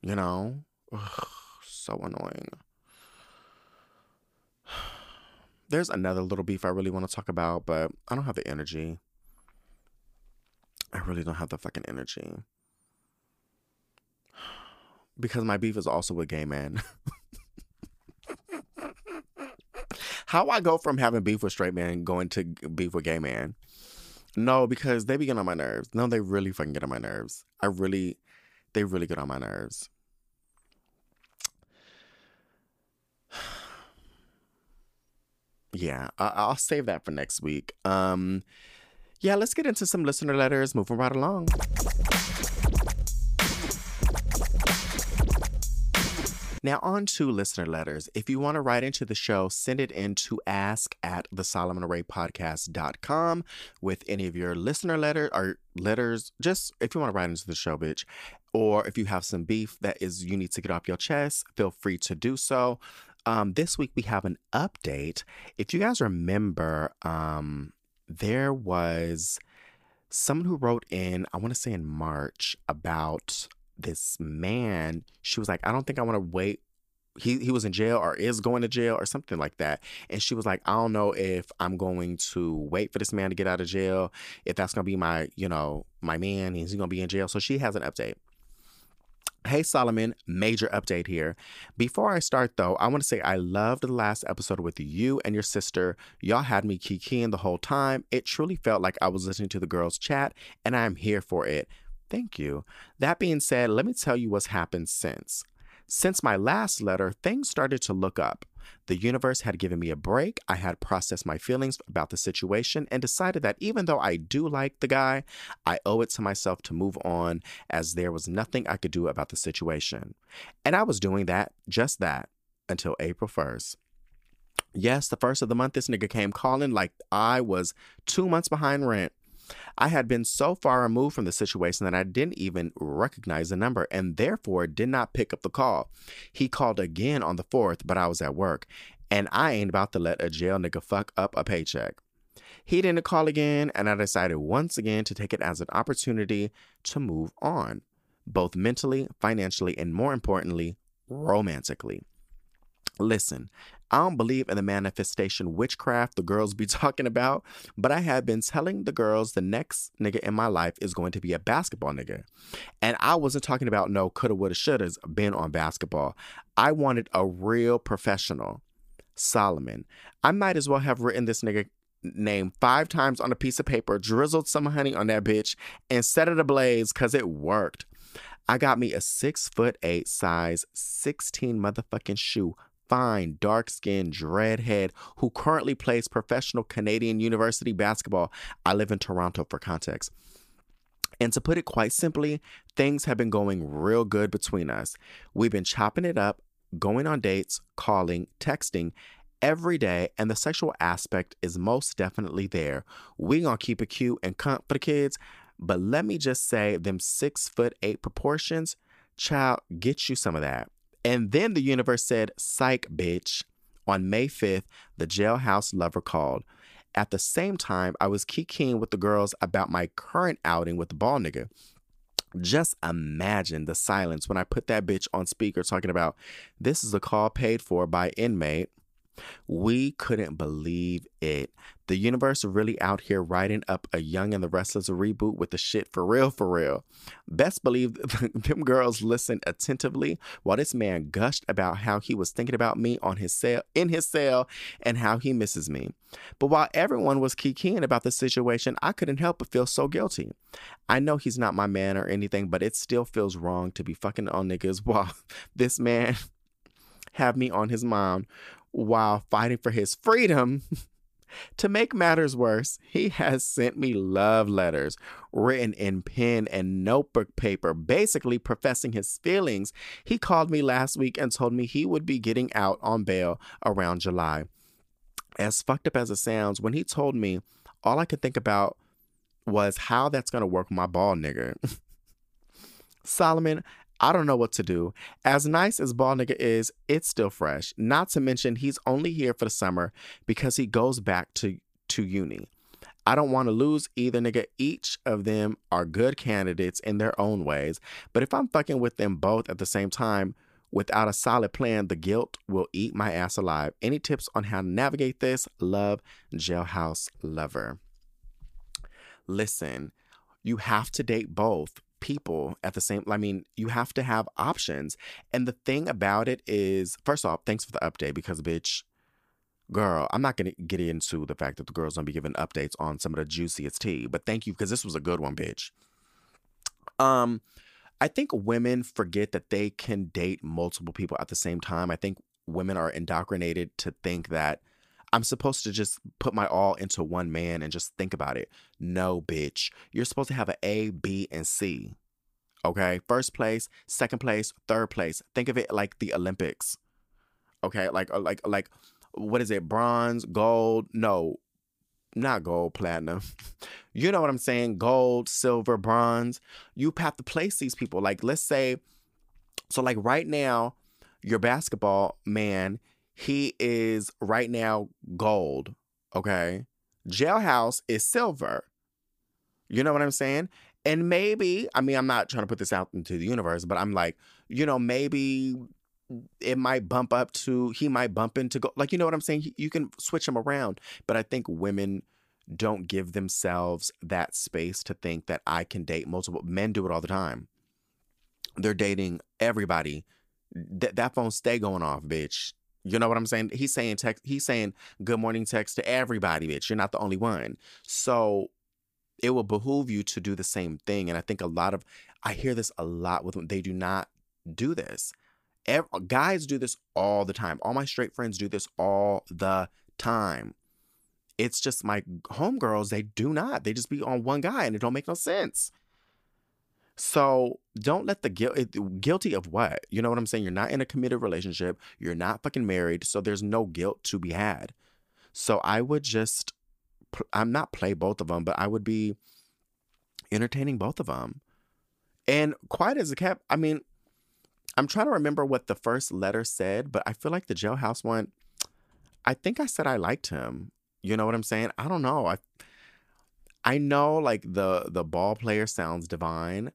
You know? Ugh, so annoying. There's another little beef I really want to talk about, but I don't have the energy. I really don't have the fucking energy. Because my beef is also with gay men. How I go from having beef with straight men going to beef with gay men? No, because they be getting on my nerves. No, they really fucking get on my nerves. They really get on my nerves. Yeah, I'll save that for next week. Yeah, let's get into some listener letters. Moving right along. Now on to listener letters. If you want to write into the show, send it in to ask@thesolomonraypodcast.com with any of your listener letter or letters. Just if you want to write into the show, bitch, or if you have some beef that is you need to get off your chest, feel free to do so. This week we have an update. If you guys remember, there was someone who wrote in, I want to say in March, about this man. She was like, I don't think I want to wait. He was in jail or is going to jail or something like that. And she was like, I don't know if I'm going to wait for this man to get out of jail. If that's going to be my, you know, my man, he's going to be in jail. So she has an update. Hey, Solomon, major update here. Before I start, though, I want to say I loved the last episode with you and your sister. Y'all had me kikiing the whole time. It truly felt like I was listening to the girls chat, and I'm here for it. Thank you. That being said, let me tell you what's happened since. Since my last letter, things started to look up. The universe had given me a break. I had processed my feelings about the situation and decided that even though I do like the guy, I owe it to myself to move on as there was nothing I could do about the situation. And I was doing that, just that, until April 1st. Yes, the first of the month, this nigga came calling like I was 2 months behind rent. I had been so far removed from the situation that I didn't even recognize the number and therefore did not pick up the call. He called again on the 4th, but I was at work, and I ain't about to let a jail nigga fuck up a paycheck. He didn't call again, and I decided once again to take it as an opportunity to move on, both mentally, financially, and more importantly, romantically. Listen, I don't believe in the manifestation witchcraft the girls be talking about, but I have been telling the girls the next nigga in my life is going to be a basketball nigga. And I wasn't talking about no coulda, woulda, shouldas been on basketball. I wanted a real professional. Solomon, I might as well have written this nigga name 5 times on a piece of paper, drizzled some honey on that bitch, and set it ablaze because it worked. I got me a 6'8" size 16 motherfucking shoe. Fine, dark-skinned, dreadhead, who currently plays professional Canadian university basketball. I live in Toronto for context. And to put it quite simply, things have been going real good between us. We've been chopping it up, going on dates, calling, texting every day, and the sexual aspect is most definitely there. We gonna keep it cute and cunt for the kids, but let me just say them 6'8" proportions, child, get you some of that. And then the universe said, psych, bitch. On May 5th, the jailhouse lover called. At the same time, I was kikiing with the girls about my current outing with the ball nigga. Just imagine the silence when I put that bitch on speaker talking about, this is a call paid for by inmate. We couldn't believe it. The universe really out here writing up a Young and the Restless reboot with the shit for real, for real. Best believe them girls listened attentively while this man gushed about how he was thinking about me on his cell, in his cell, and how he misses me. But while everyone was kikiing about the situation, I couldn't help but feel so guilty. I know he's not my man or anything, but it still feels wrong to be fucking on niggas while this man have me on his mind while fighting for his freedom. To make matters worse, he has sent me love letters written in pen and notebook paper, basically professing his feelings. He called me last week and told me he would be getting out on bail around July. As fucked up as it sounds, when he told me, all I could think about was how that's going to work my bald nigger. Solomon, I don't know what to do. As nice as bald nigga is, it's still fresh. Not to mention, he's only here for the summer because he goes back to uni. I don't want to lose either nigga. Each of them are good candidates in their own ways. But if I'm fucking with them both at the same time without a solid plan, the guilt will eat my ass alive. Any tips on how to navigate this? Love, Jailhouse Lover. Listen, you have to date both people at the same, I mean, you have to have options. And the thing about it is, first off, thanks for the update, because bitch, girl, I'm not going to get into the fact that the girls don't be giving updates on some of the juiciest tea, but thank you, because this was a good one, bitch. I think women forget that they can date multiple people at the same time. I think women are indoctrinated to think that I'm supposed to just put my all into one man and just think about it. No, bitch. You're supposed to have an A, B, and C. Okay? First place, second place, third place. Think of it like the Olympics. Okay? Like what is it? Bronze, gold? No, not gold, platinum. You know what I'm saying? Gold, silver, bronze. You have to place these people. Like, let's say, so like right now, your basketball man, he is right now gold, okay? Jailhouse is silver. You know what I'm saying? And maybe, I mean, I'm not trying to put this out into the universe, but I'm like, you know, maybe it might bump up to, he might bump into gold. Like, you know what I'm saying? You can switch him around. But I think women don't give themselves that space to think that I can date multiple. Men do it all the time. They're dating everybody. That phone stay going off, bitch. You know what I'm saying? He's saying good morning text to everybody, bitch. You're not the only one. So it will behoove you to do the same thing. And I think I hear this a lot with them. They do not do this. Guys do this all the time. All my straight friends do this all the time. It's just my homegirls, they do not. They just be on one guy and it don't make no sense. So don't let the guilty of what? You know what I'm saying? You're not in a committed relationship. You're not fucking married. So there's no guilt to be had. So I would just, I'm not play both of them, but I would be entertaining both of them. And quiet as a cat, I mean, I'm trying to remember what the first letter said, but I feel like the jailhouse one, I think I said I liked him. You know what I'm saying? I don't know. I know, like, the ball player sounds divine.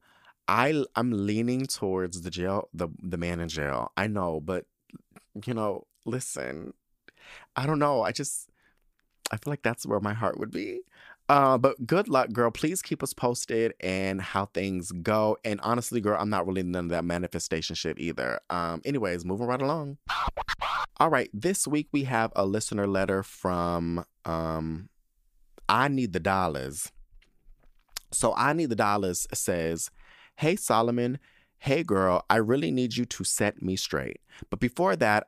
I'm leaning towards the man in jail. I know, but, you know, listen, I don't know. I feel like that's where my heart would be. But good luck, girl. Please keep us posted and how things go. And honestly, girl, I'm not really into that manifestation shit either. Anyways, moving right along. All right. This week we have a listener letter from, I Need the Dollars. So I Need the Dollars says, hey, Solomon. Hey, girl, I really need you to set me straight. But before that,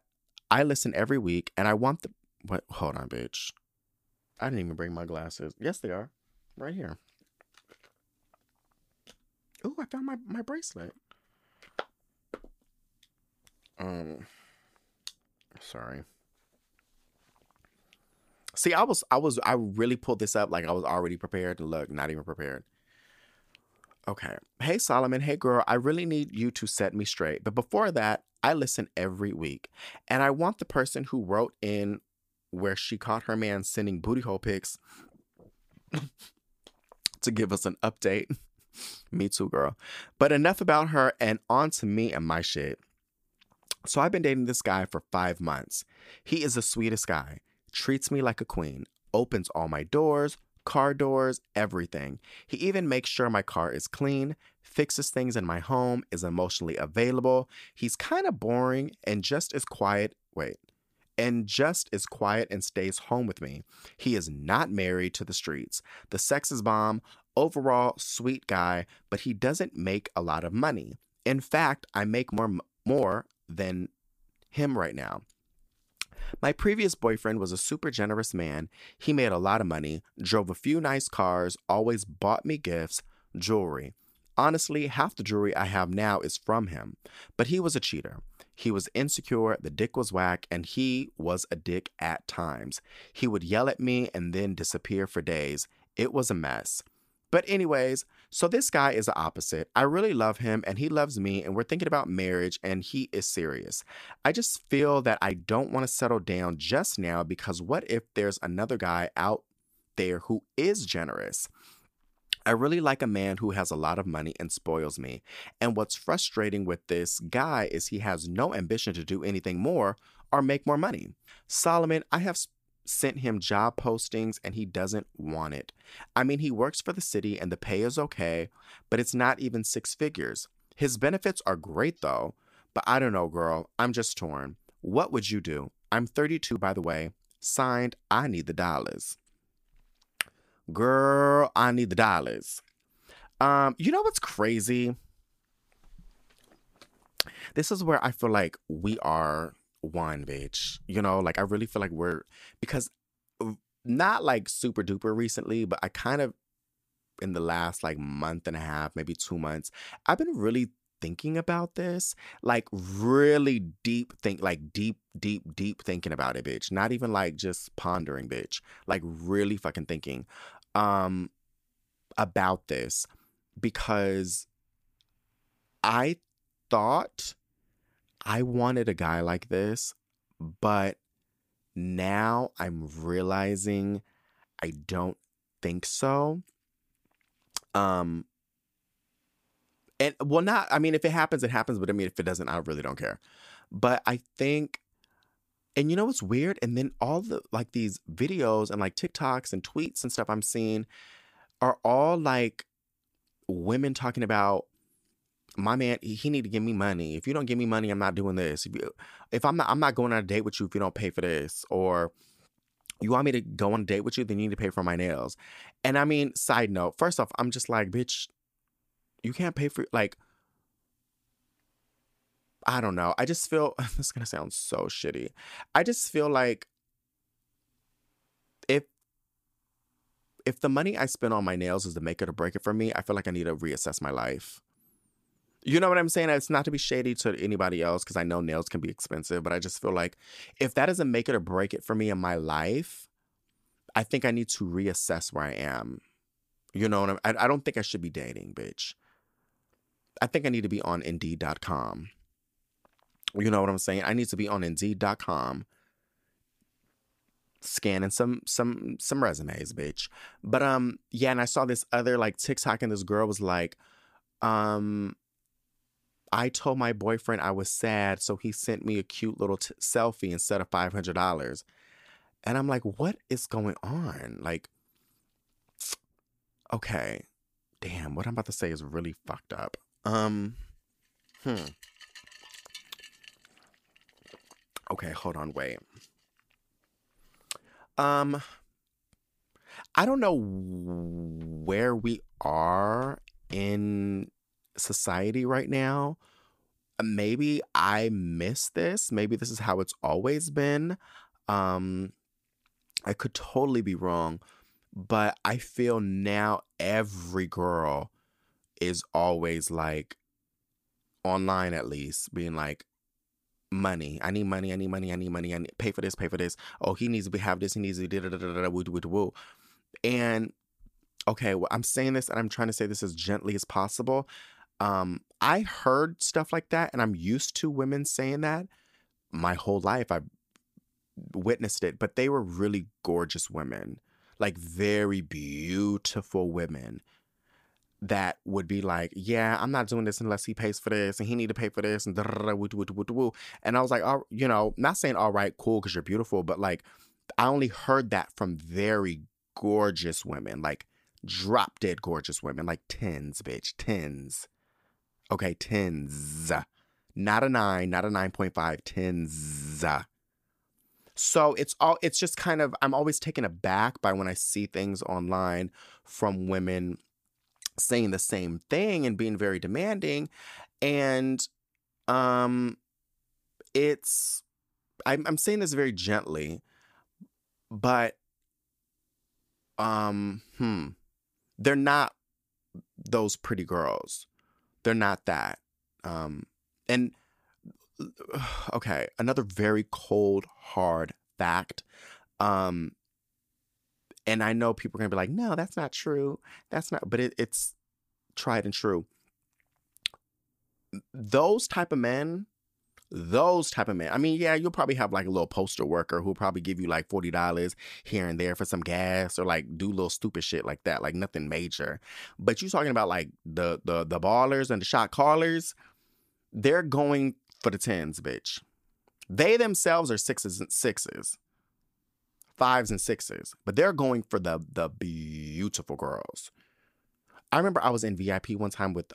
I listen every week and I want the... What? Hold on, bitch. I didn't even bring my glasses. Yes, they are. Right here. Ooh, I found my bracelet. Sorry. See, I really pulled this up like I was already prepared. Look, not even prepared. Okay. Hey, Solomon. Hey, girl. I really need you to set me straight. But before that, I listen every week. And I want the person who wrote in where she caught her man sending booty hole pics to give us an update. Me too, girl. But enough about her and on to me and my shit. So I've been dating this guy for 5 months. He is the sweetest guy. Treats me like a queen, opens all my doors, car doors, everything. He even makes sure my car is clean, fixes things in my home, is emotionally available. He's kind of boring and just as quiet and stays home with me. He is not married to the streets. The sex is bomb, overall sweet guy, but he doesn't make a lot of money. In fact, I make more than him right now. My previous boyfriend was a super generous man. He made a lot of money, drove a few nice cars, always bought me gifts, jewelry. Honestly, half the jewelry I have now is from him. But he was a cheater. He was insecure, the dick was whack, and he was a dick at times. He would yell at me and then disappear for days. It was a mess. But anyways, so this guy is the opposite. I really love him and he loves me and we're thinking about marriage and he is serious. I just feel that I don't want to settle down just now because what if there's another guy out there who is generous? I really like a man who has a lot of money and spoils me. And what's frustrating with this guy is he has no ambition to do anything more or make more money. Solomon, I have sent him job postings and he doesn't want it. I mean, he works for the city and the pay is okay, but it's not even six figures. His benefits are great though, but I don't know, girl. I'm just torn. What would you do? I'm 32, by the way. Signed, I need the dollars. Girl, I need the dollars. You know what's crazy? This is where I feel like we are one, bitch. You know, like I really feel like we're, because not like super duper recently, but I kind of in the last like month and a half, maybe 2 months, I've been really thinking about this, like really deep thinking about it, bitch. Not even like just pondering, bitch, like really fucking thinking about this, because I thought I wanted a guy like this, but now I'm realizing I don't think so. And well, not, I mean, if it happens, it happens. But I mean, if it doesn't, I really don't care. But I think, and you know what's weird? And then all the, like these videos and like TikToks and tweets and stuff I'm seeing are all like women talking about, my man, he need to give me money. If you don't give me money, I'm not doing this. If I'm not going on a date with you if you don't pay for this. Or you want me to go on a date with you, then you need to pay for my nails. And I mean, side note, first off, I'm just like, bitch, you can't pay for, like, I don't know. I just feel, this is going to sound so shitty. I just feel like if the money I spend on my nails is the make it or break it for me, I feel like I need to reassess my life. You know what I'm saying? It's not to be shady to anybody else because I know nails can be expensive, but I just feel like if that doesn't make it or break it for me in my life, I think I need to reassess where I am. You know what I don't think I should be dating, bitch. I think I need to be on Indeed.com. You know what I'm saying? I need to be on Indeed.com scanning some resumes, bitch. But yeah, and I saw this other like TikTok and this girl was like, I told my boyfriend I was sad, so he sent me a cute little selfie instead of $500. And I'm like, what is going on? Like, okay, damn, what I'm about to say is really fucked up. Okay, hold on, wait. I don't know where we are in society right now. Maybe I miss this. Maybe this is how it's always been. I could totally be wrong, but I feel now every girl is always like online, at least being like, money. I need money. I need money. I need money. I need pay for this. Pay for this. Oh, he needs to have this. He needs to da da da da da woo woo woo. And okay, well, I'm saying this and I'm trying to say this as gently as possible. I heard stuff like that and I'm used to women saying that my whole life. I've witnessed it, but they were really gorgeous women, like very beautiful women that would be like, yeah, I'm not doing this unless he pays for this and he need to pay for this. And I was like, oh, you know, not saying, all right, cool, because you're beautiful. But like, I only heard that from very gorgeous women, like drop dead gorgeous women, like tens, bitch, tens. Okay, tens, not a 9, not a 9.5, tens. So it's just kind of, I'm always taken aback by when I see things online from women saying the same thing and being very demanding. And it's I'm saying this very gently, but they're not those pretty girls. They're not that. And okay, another very cold, hard fact. And I know people are going to be like, no, that's not true. That's not, but it's tried and true. Those type of men. I mean, yeah, you'll probably have like a little postal worker who'll probably give you like $40 here and there for some gas or like do little stupid shit like that, like nothing major. But you're talking about like the ballers and the shot callers. They're going for the tens, bitch. They themselves are sixes, fives and sixes, but they're going for the beautiful girls. I remember I was in VIP one time with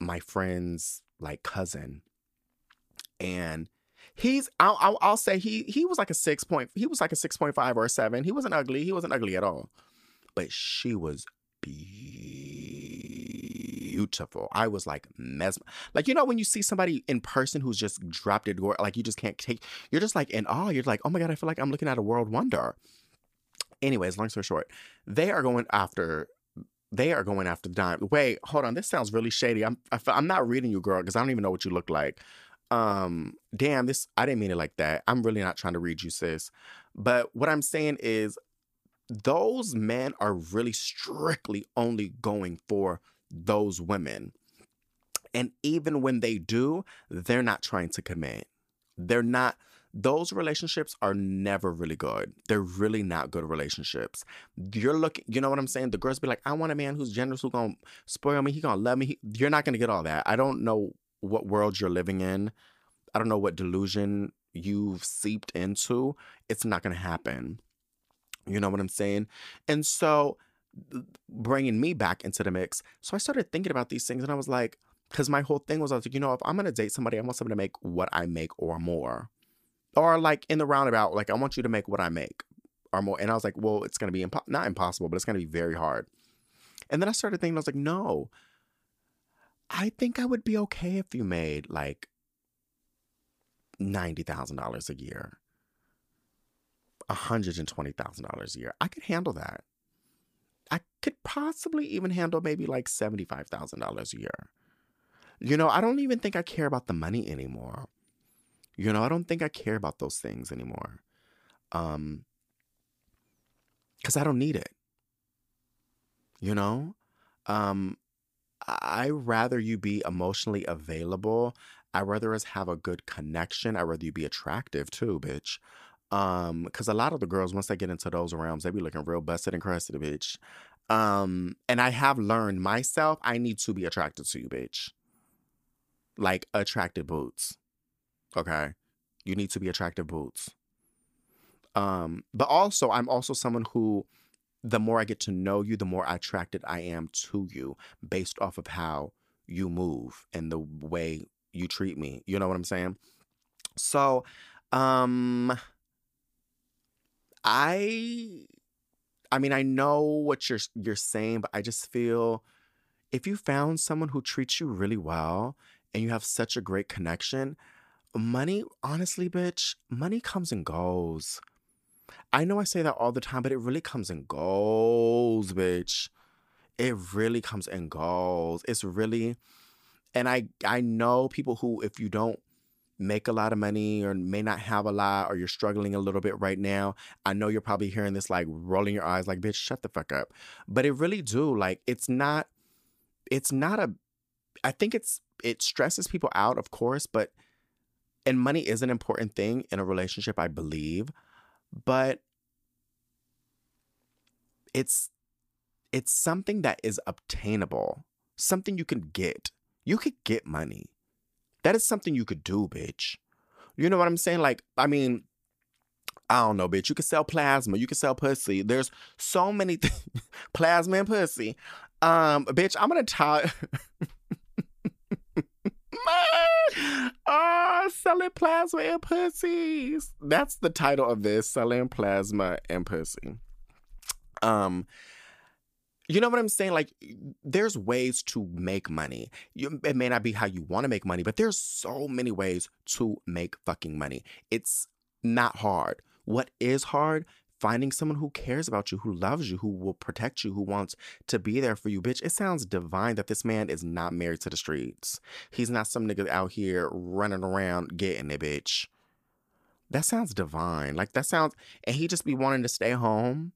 my friend's like cousin, and I'll say he was like a 6.5 or a 7. He wasn't ugly at all, but she was beautiful. I was like like, you know, when you see somebody in person who's just dropped their door, like you just can't take, you're just like in awe. You're like, oh my God, I feel like I'm looking at a world wonder. Anyways, long story short, they are going after dime. Wait, hold on. This sounds really shady. I'm not reading you, girl, because I don't even know what you look like. Damn, I didn't mean it like that. I'm really not trying to read you, sis. But what I'm saying is those men are really strictly only going for those women. And even when they do, they're not trying to commit. They're not. Those relationships are never really good. They're really not good relationships. You know what I'm saying? The girls be like, I want a man who's generous, who's going to spoil me. He's going to love me. You're not going to get all that. I don't know what world you're living in. I don't know what delusion you've seeped into. It's not going to happen. You know what I'm saying? And so bringing me back into the mix. So I started thinking about these things, and I was like, because my whole thing was, I was like, you know, if I'm going to date somebody, I want somebody to make what I make or more. Or like in the roundabout, like I want you to make what I make or more. And I was like, well, it's going to be not impossible, but it's going to be very hard. And then I started thinking, I was like, no, I think I would be okay if you made like $90,000 a year, $120,000 a year. I could handle that. I could possibly even handle maybe like $75,000 a year. You know, I don't even think I care about the money anymore. You know, I don't think I care about those things anymore. 'Cause I don't need it. You know? I rather you be emotionally available. I rather us have a good connection. I rather you be attractive too, bitch. 'Cause a lot of the girls, once they get into those realms, they be looking real busted and crusted, bitch. And I have learned myself, I need to be attracted to you, bitch. Like attractive boots. Okay, you need to be attractive boots. But also, I'm also someone who, the more I get to know you, the more attracted I am to you based off of how you move and the way you treat me. You know what I'm saying? So, I mean, I know what you're saying, but I just feel if you found someone who treats you really well and you have such a great connection. Money, honestly, bitch, money comes and goes. I know I say that all the time, but it really comes and goes, bitch. It really comes and goes. It's really, and I know people who, if you don't make a lot of money or may not have a lot or you're struggling a little bit right now, I know you're probably hearing this like rolling your eyes like, bitch, shut the fuck up. But it really do. Like, it stresses people out, of course, but and money is an important thing in a relationship, I believe, but it's something that is obtainable, something you can get. You could get money. That is something you could do, bitch. You know what I'm saying? Like, I mean, I don't know, bitch. You could sell plasma. You could sell pussy. There's so many things. Plasma and pussy. Bitch, I'm going to talk. Oh, selling plasma and pussies. That's the title of this, selling plasma and pussy. You know what I'm saying? Like, there's ways to make money. It may not be how you want to make money, but there's so many ways to make fucking money. It's not hard. What is hard? Finding someone who cares about you, who loves you, who will protect you, who wants to be there for you. Bitch, it sounds divine that this man is not married to the streets. He's not some nigga out here running around getting it, bitch. That sounds divine. Like, that sounds... And he just be wanting to stay home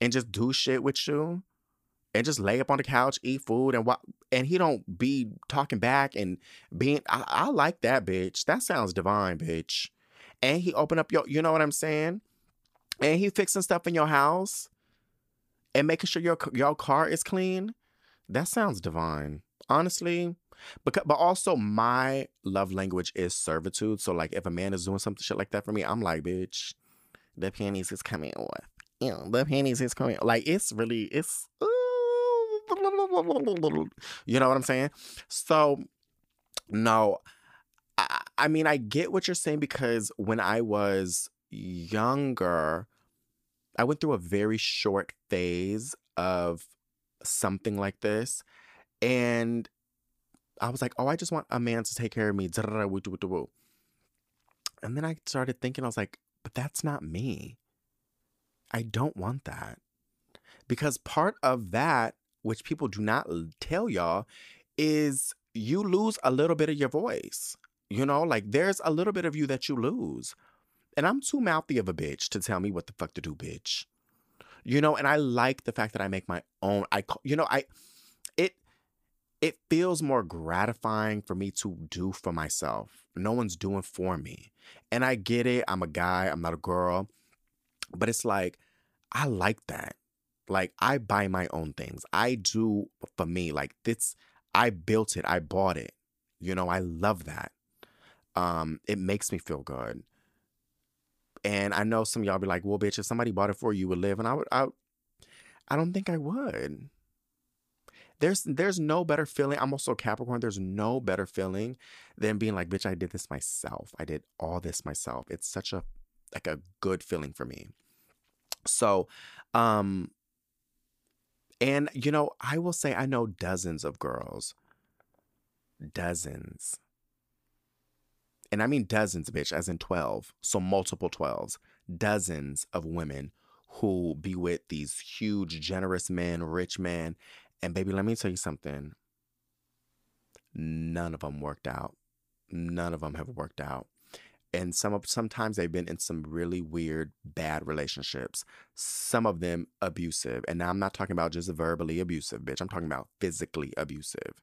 and just do shit with you and just lay up on the couch, eat food, and he don't be talking back and being... I like that, bitch. That sounds divine, bitch. And he open up your... You know what I'm saying? And he fixing stuff in your house and making sure your car is clean. That sounds divine. Honestly, but also my love language is servitude. So, like, if a man is doing some shit like that for me, I'm like, bitch, the panties is coming off. Yeah, the panties is coming. Like, it's really, it's, you know what I'm saying? So, no, I mean, I get what you're saying, because when I was younger, I went through a very short phase of something like this, and I was like, oh, I just want a man to take care of me, and then I started thinking, I was like, but that's not me. I don't want that, because part of that, which people do not tell y'all, is you lose a little bit of your voice. You know, like, there's a little bit of you that you lose. And I'm too mouthy of a bitch to tell me what the fuck to do, bitch. You know, and I like the fact that I make my own. It feels more gratifying for me to do for myself. No one's doing for me. And I get it. I'm a guy. I'm not a girl. But it's like, I like that. Like, I buy my own things. I do for me. Like, this, I built it. I bought it. You know, I love that. It makes me feel good. And I know some of y'all be like, well, bitch, if somebody bought it for you, you would live. And I don't think I would. There's no better feeling. I'm also Capricorn. There's no better feeling than being like, bitch, I did this myself. I did all this myself. It's such a, like, a good feeling for me. So, and, you know, I will say, I know dozens of girls. Dozens. And I mean dozens, bitch, as in 12. So multiple 12s. Dozens of women who be with these huge, generous men, rich men. And baby, let me tell you something. None of them worked out. None of them have worked out. And sometimes they've been in some really weird, bad relationships. Some of them abusive. And now I'm not talking about just verbally abusive, bitch. I'm talking about physically abusive.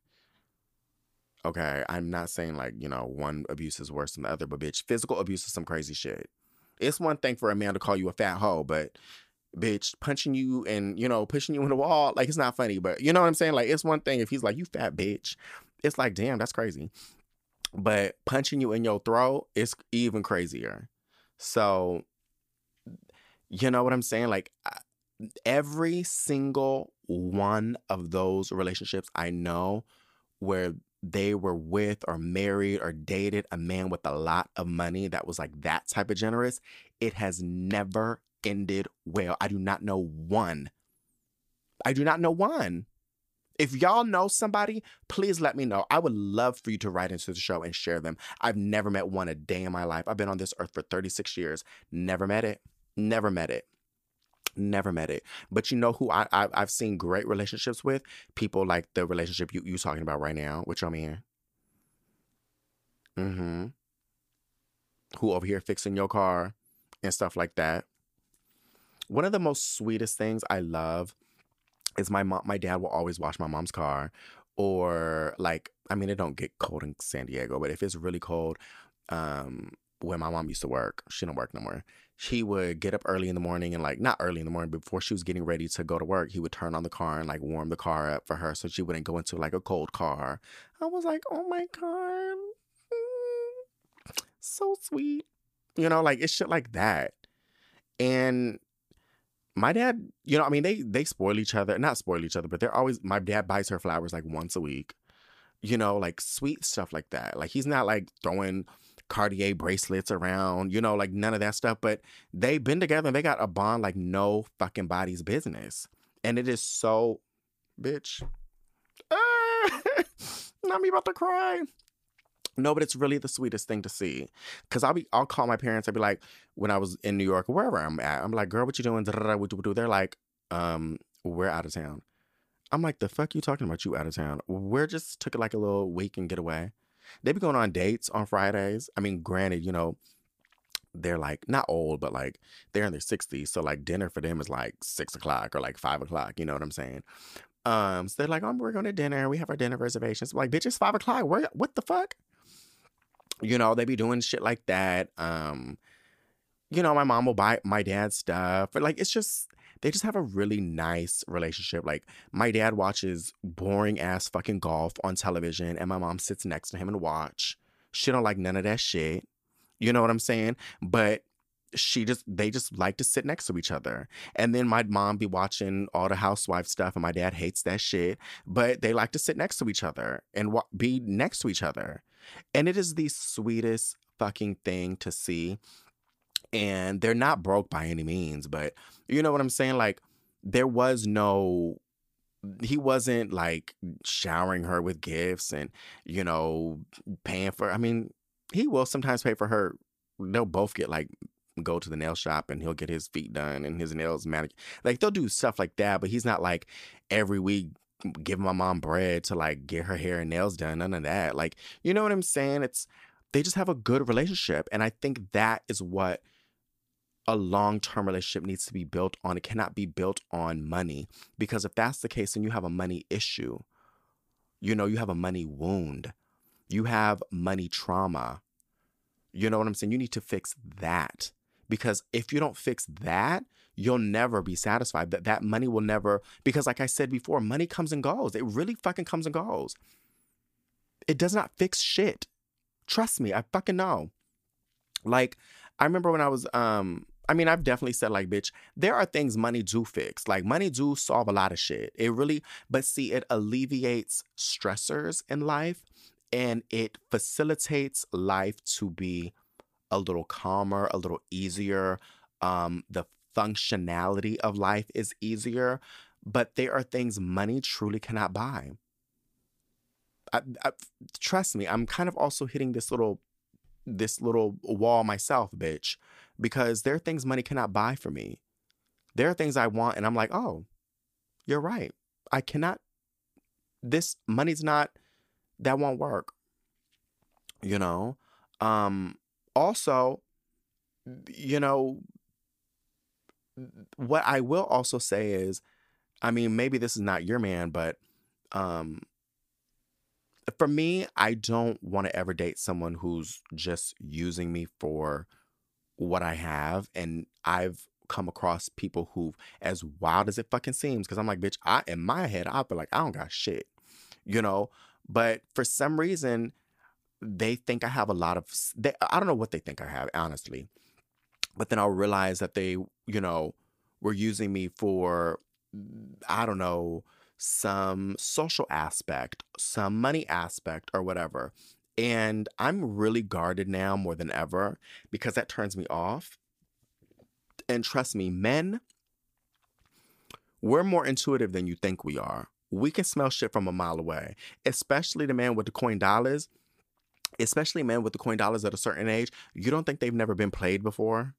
Okay, I'm not saying, like, you know, one abuse is worse than the other, but bitch, physical abuse is some crazy shit. It's one thing for a man to call you a fat hoe, but bitch, punching you and, you know, pushing you in the wall, like, it's not funny, but you know what I'm saying? Like, it's one thing if he's like, you fat bitch. It's like, damn, that's crazy. But punching you in your throat is even crazier. So, you know what I'm saying? Like, every single one of those relationships I know where they were with or married or dated a man with a lot of money that was like that type of generous, it has never ended well. I do not know one. I do not know one. If y'all know somebody, please let me know. I would love for you to write into the show and share them. I've never met one a day in my life. I've been on this earth for 36 years. Never met it. Never met it. Never met it. But you know who I've seen great relationships with? People like the relationship you talking about right now with your man. Mm-hmm. Who over here fixing your car and stuff like that. One of the most sweetest things I love is my mom. My dad will always wash my mom's car. Or, like, I mean, it don't get cold in San Diego, but if it's really cold, when my mom used to work, she don't work no more. He would get up early in the morning and, like, not early in the morning, but before she was getting ready to go to work, he would turn on the car and, like, warm the car up for her so she wouldn't go into, like, a cold car. I was like, oh, my God. So sweet. You know, like, it's shit like that. And my dad, you know, I mean, they spoil each other. Not spoil each other, but they're always, my dad buys her flowers, like, once a week. You know, like, sweet stuff like that. Like, he's not, like, throwing Cartier bracelets around, you know, like, none of that stuff. But they've been together and they got a bond like no fucking body's business. And it is so, bitch. Not me about to cry. No, but it's really the sweetest thing to see. Because I'll call my parents. I'll be like, when I was in New York, wherever I'm at, I'm like, girl, what you doing? They're like, we're out of town. I'm like, the fuck you talking about, you out of town? We're just took like a little week and get away. They be going on dates on Fridays. I mean, granted, you know, they're like, not old, but like they're in their 60s. So like dinner for them is like 6 o'clock or like 5 o'clock. You know what I'm saying? So they're like, oh, we're going to dinner. We have our dinner reservations. I'm like, bitch, it's 5 o'clock. What the fuck? You know, they be doing shit like that. You know, my mom will buy my dad stuff. But, like, it's just, they just have a really nice relationship. Like, my dad watches boring-ass fucking golf on television, and my mom sits next to him and watch. She don't like none of that shit. You know what I'm saying? But they just like to sit next to each other. And then my mom be watching all the housewife stuff, and my dad hates that shit. But they like to sit next to each other and be next to each other. And it is the sweetest fucking thing to see. And they're not broke by any means, but you know what I'm saying? Like, he wasn't like showering her with gifts and, you know, paying for, I mean, he will sometimes pay for her. They'll both get like, go to the nail shop and he'll get his feet done and his nails manicured. Like, they'll do stuff like that, but he's not like every week giving my mom bread to like get her hair and nails done, none of that. Like, you know what I'm saying? They just have a good relationship. And I think that is what a long-term relationship needs to be built on. It cannot be built on money, because if that's the case, then you have a money issue. You know, you have a money wound. You have money trauma. You know what I'm saying? You need to fix that, because if you don't fix that, you'll never be satisfied. That money will never, because like I said before, money comes and goes. It really fucking comes and goes. It does not fix shit. Trust me, I fucking know. Like, I remember when I was, I mean, I've definitely said, like, bitch, there are things money do fix. Like, money do solve a lot of shit. It really, but see, it alleviates stressors in life, and it facilitates life to be a little calmer, a little easier. The functionality of life is easier, but there are things money truly cannot buy. Trust me, I'm kind of also hitting this little wall myself, bitch, because there are things money cannot buy for me. There are things I want, and I'm like, oh, you're right. I cannot. This money's not. That won't work. You know. Also, you know, what I will also say is, I mean, maybe this is not your man, but for me, I don't want to ever date someone who's just using me for what I have. And I've come across people who, as wild as it fucking seems, because I'm like, bitch, in my head, I feel like I don't got shit, you know? But for some reason, they think I have a lot of, I don't know what they think I have, honestly. But then I'll realize that they, you know, were using me for, I don't know, some social aspect, some money aspect, or whatever. And I'm really guarded now more than ever, because that turns me off. And trust me, men, we're more intuitive than you think we are. We can smell shit from a mile away, especially the man with the coin dollars, especially men with the coin dollars at a certain age. You don't think they've never been played before?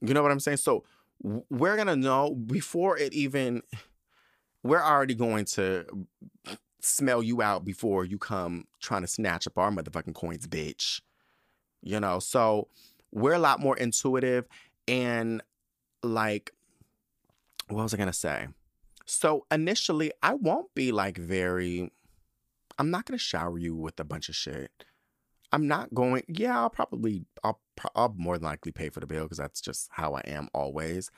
You know what I'm saying? So we're going to know before it even... We're already going to smell you out before you come trying to snatch up our motherfucking coins, bitch. You know, so we're a lot more intuitive. And like, what was I going to say? So initially, I won't be like I'm not going to shower you with a bunch of shit. I'm not going, yeah, I'll more than likely pay for the bill, because that's just how I am always.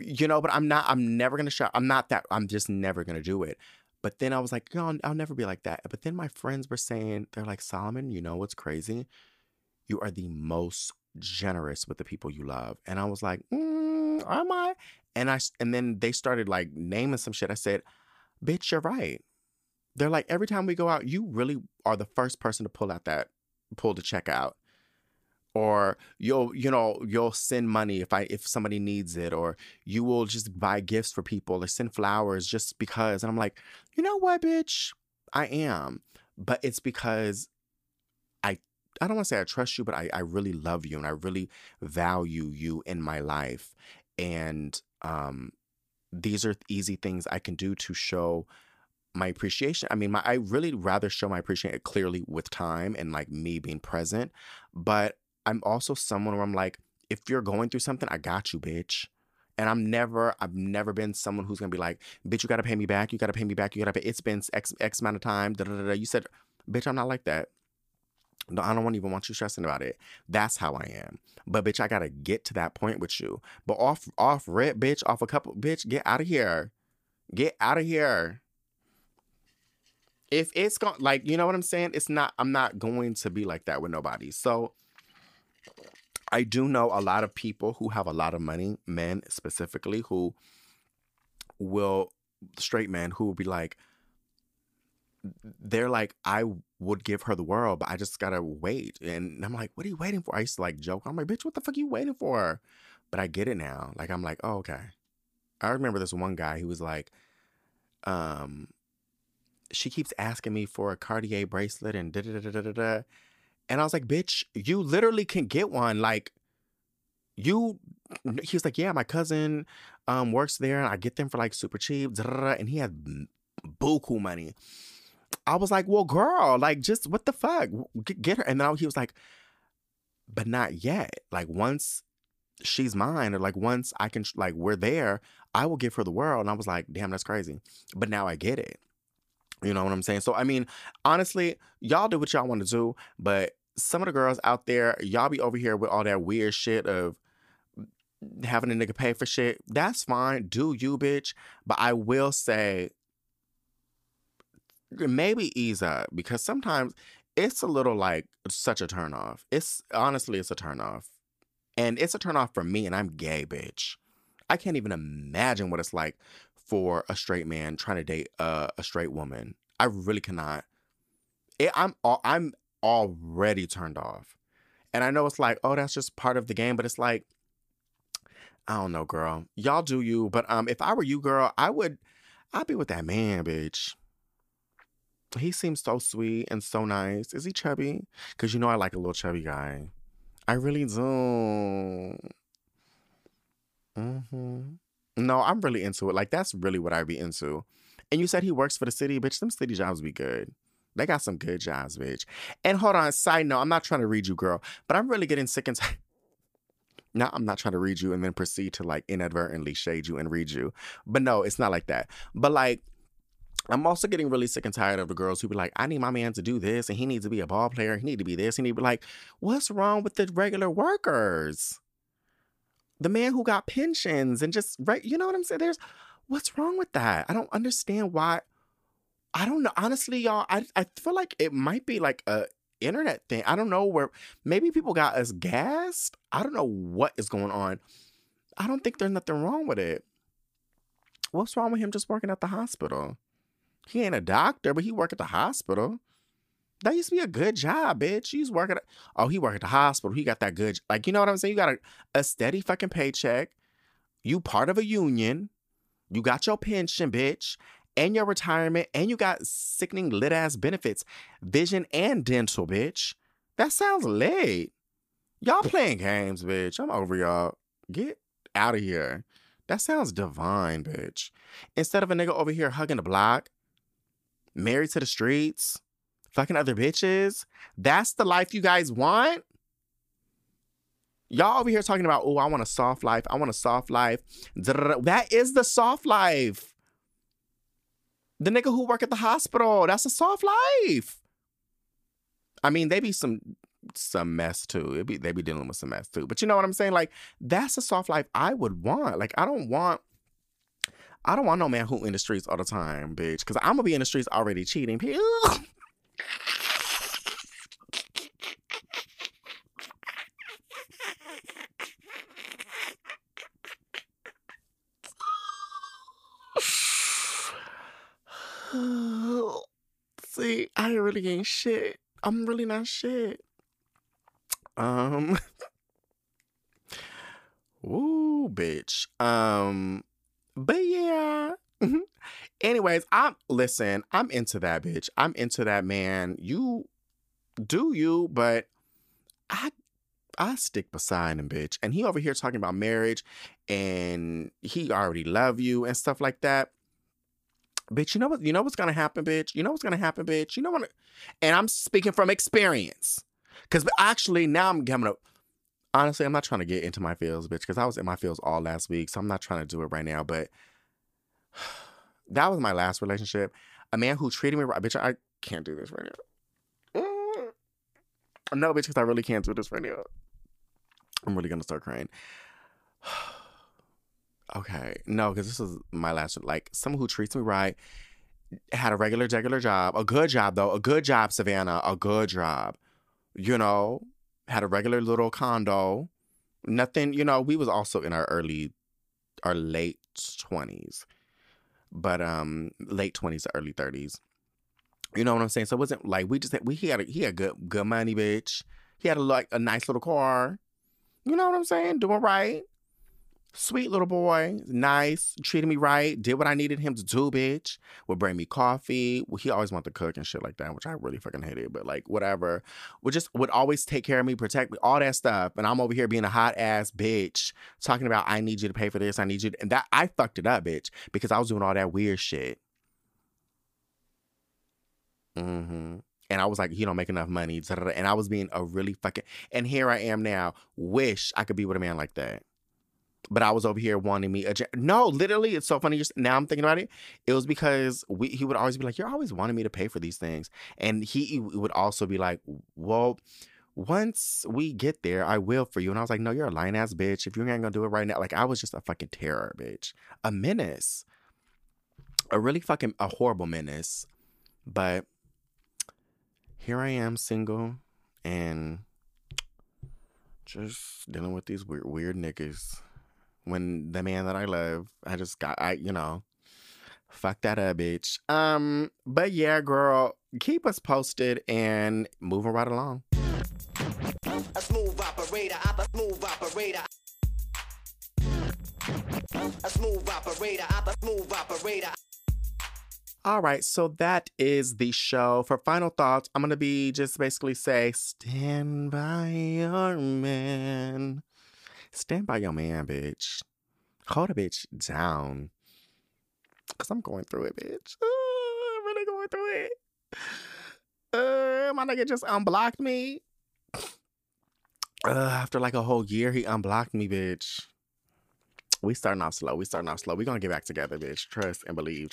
You know, but I'm never going to shout. I'm just never going to do it. But then I was like, no, I'll never be like that. But then my friends were saying, they're like, Solomon, you know what's crazy? You are the most generous with the people you love. And I was like, am I? And then they started like naming some shit. I said, bitch, you're right. They're like, every time we go out, you really are the first person to pull the check out. or you'll send money if somebody needs it, or you will just buy gifts for people or send flowers just because. And I'm like, you know what, bitch, I am, but it's because I don't want to say I trust you, but I really love you and I really value you in my life. And these are easy things I can do to show my appreciation. I mean, I really rather show my appreciation clearly with time and like me being present. But I'm also someone where I'm like, if you're going through something, I got you, bitch. And I've never been someone who's going to be like, bitch, you got to pay me back. You got to pay me back. You got to pay. It's been X amount of time. Da, da, da, da. You said, bitch, I'm not like that. No, I don't even want you stressing about it. That's how I am. But, bitch, I got to get to that point with you. But off rip, bitch, off a couple, bitch, get out of here. Get out of here. If it's going, like, you know what I'm saying? I'm not going to be like that with nobody. So I do know a lot of people who have a lot of money, men specifically, straight men who will be like, they're like, I would give her the world, but I just gotta wait. And I'm like, what are you waiting for? I used to like joke. I'm like, bitch, what the fuck are you waiting for? But I get it now. Like, I'm like, oh, okay. I remember this one guy who was like, she keeps asking me for a Cartier bracelet and da da da da da da. And I was like, bitch, you literally can get one. Like, he was like, yeah, my cousin works there and I get them for like super cheap. Da, da, da. And he had buku money. I was like, well, girl, like, just what the fuck? Get her. And then he was like, but not yet. Like, once she's mine, or like, once I can, like, we're there, I will give her the world. And I was like, damn, that's crazy. But now I get it. You know what I'm saying? So, I mean, honestly, y'all do what y'all want to do. But some of the girls out there, y'all be over here with all that weird shit of having a nigga pay for shit. That's fine. Do you, bitch. But I will say, maybe ease up, because sometimes it's a little like such a turn off. It's a turn off, and it's a turn off for me. And I'm gay, bitch. I can't even imagine what it's like for a straight man trying to date a straight woman. I really cannot. I'm already turned off, and I know it's like, oh, that's just part of the game. But it's like, I don't know, girl. Y'all do you, but if I were you, girl, I'd be with that man, bitch. He seems so sweet and so nice. Is he chubby? Because you know I like a little chubby guy. I really do. Mm-hmm. No, I'm really into it. Like, that's really what I'd be into. And you said he works for the city. Bitch, them city jobs be good. They got some good jobs, bitch. And hold on, side note, I'm not trying to read you, girl. But I'm really getting sick and tired. Now, I'm not trying to read you and then proceed to, like, inadvertently shade you and read you. But no, it's not like that. But, like, I'm also getting really sick and tired of the girls who be like, I need my man to do this, and he needs to be a ball player, he needs to be this, he needs to be like, what's wrong with the regular workers? The man who got pensions and just, right, you know what I'm saying? What's wrong with that? I don't understand why. I don't know. Honestly, y'all, I feel like it might be like a internet thing. I don't know, where maybe people got us gassed. I don't know what is going on. I don't think there's nothing wrong with it. What's wrong with him just working at the hospital? He ain't a doctor, but he work at the hospital. That used to be a good job, bitch. He's working. Oh, he work at the hospital. He got that good. Like, you know what I'm saying? You got a steady fucking paycheck. You part of a union. You got your pension, bitch, and your retirement, and you got sickening lit ass benefits, vision and dental, bitch. That sounds lit. Y'all playing games, bitch. I'm over y'all. Get out of here. That sounds divine, bitch. Instead of a nigga over here hugging the block, married to the streets, fucking other bitches. That's the life you guys want? Y'all over here talking about, oh, I want a soft life. I want a soft life. That is the soft life. The nigga who work at the hospital, that's a soft life. I mean, they be some mess too. They be dealing with some mess too. But you know what I'm saying? Like, that's a soft life I would want. Like, I don't want no man who in the streets all the time, bitch. Because I'm going to be in the streets already cheating. See, I really ain't shit. I'm really not shit. Ooh, bitch. But yeah. Anyways, I'm into that, bitch. I'm into that, man. You do you, but I stick beside him, bitch. And he over here talking about marriage and he already love you and stuff like that. Bitch, you know what's gonna happen, bitch? You know what? And I'm speaking from experience. Because actually now I'm coming up. Honestly, I'm not trying to get into my feels, bitch, because I was in my feels all last week. So I'm not trying to do it right now. But that was my last relationship. A man who treated me right. Bitch, I can't do this right now. No, bitch, because I really can't do this right now. I'm really going to start crying. Okay. No, because this is my last. Like, someone who treats me right. Had a regular job. A good job, though. A good job, Savannah. A good job. You know, had a regular little condo. Nothing, you know, we was also in our late 20s. But late 20s to early 30s. You know what I'm saying? So it wasn't like he had good money, bitch. He had a nice little car. You know what I'm saying? Doing right. Sweet little boy, nice, treated me right, did what I needed him to do, bitch. Would bring me coffee. Well, he always wanted to cook and shit like that, which I really fucking hated, but like, whatever. Would always take care of me, protect me, all that stuff. And I'm over here being a hot ass bitch, talking about, I need you to pay for this, I need you to, and that, I fucked it up, bitch, because I was doing all that weird shit. And I was like, he don't make enough money, and I was being a really fucking, and here I am now, wish I could be with a man like that. But I was over here wanting me a... No, literally, it's so funny. Now I'm thinking about it. It was because he would always be like, you're always wanting me to pay for these things. And he would also be like, well, once we get there, I will for you. And I was like, no, you're a lying ass bitch. If you ain't gonna do it right now... Like, I was just a fucking terror, bitch. A menace. A really fucking... A horrible menace. But here I am, single. And just dealing with these weird niggas. When the man that I love, I just got, fuck that up, bitch. But yeah, girl, keep us posted and moving right along. A smooth operator, a smooth operator. All right, so that is the show. For final thoughts, I'm going to be just basically say, stand by your man. Stand by your man, bitch. Hold a bitch down. Because I'm going through it, bitch. I'm really going through it. My nigga just unblocked me. After like a whole year, he unblocked me, bitch. We starting off slow. We're going to get back together, bitch. Trust and believe.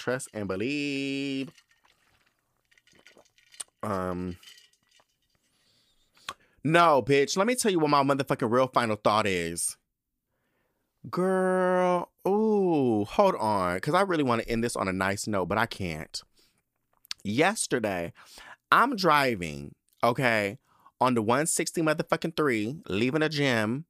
No, bitch. Let me tell you what my motherfucking real final thought is. Girl, ooh, hold on. Because I really want to end this on a nice note, but I can't. Yesterday, I'm driving, okay, on the 160 motherfucking 3, leaving a gym.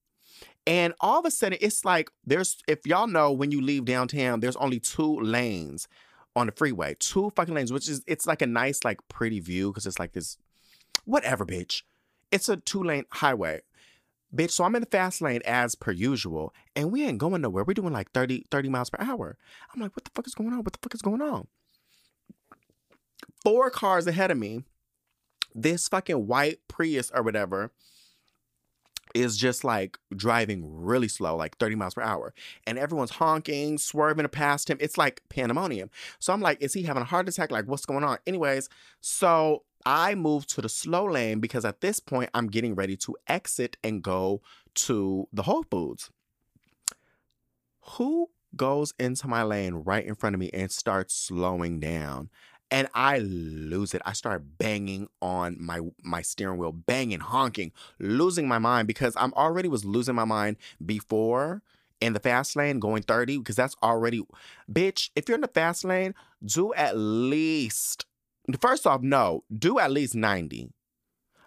And all of a sudden, it's like, if y'all know, when you leave downtown, there's only 2 lanes on the freeway. 2 fucking lanes, which is, it's like a nice, like, pretty view. Because it's like this, whatever, bitch. It's a 2-lane highway. Bitch, so I'm in the fast lane as per usual. And we ain't going nowhere. We're doing like 30 miles per hour. I'm like, what the fuck is going on? 4 cars ahead of me, this fucking white Prius or whatever is just like driving really slow, like 30 miles per hour. And everyone's honking, swerving past him. It's like pandemonium. So I'm like, is he having a heart attack? Like, what's going on? Anyways, so... I moved to the slow lane because at this point, I'm getting ready to exit and go to the Whole Foods. Who goes into my lane right in front of me and starts slowing down? And I lose it. I start banging on my steering wheel, banging, honking, losing my mind because I'm already was losing my mind before in the fast lane going 30 because that's already... Bitch, if you're in the fast lane, do at least... First off, no. Do at least 90.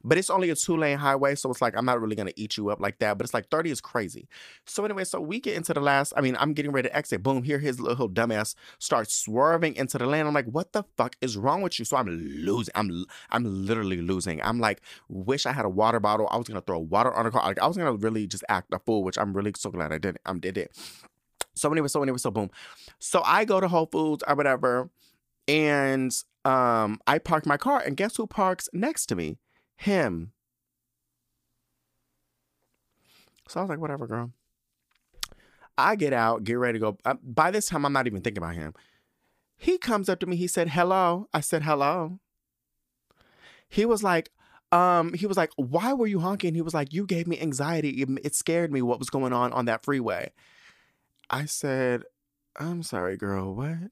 But it's only a 2-lane highway, so it's like, I'm not really going to eat you up like that. But it's like, 30 is crazy. So anyway, so we get into the last, I mean, I'm getting ready to exit. Boom, here his little dumbass starts swerving into the lane. I'm like, what the fuck is wrong with you? So I'm losing. I'm literally losing. I'm like, wish I had a water bottle. I was going to throw water on the car. Like, I was going to really just act a fool, which I'm really so glad I didn't. I did it. So boom. So I go to Whole Foods or whatever, and I park my car, and guess who parks next to me? Him. So I was like, whatever, girl. I get out, get ready to go. By this time, I'm not even thinking about him. He comes up to me. He said, hello. I said, hello. He was like, why were you honking? He was like, you gave me anxiety. It scared me what was going on that freeway. I said, I'm sorry, girl, what?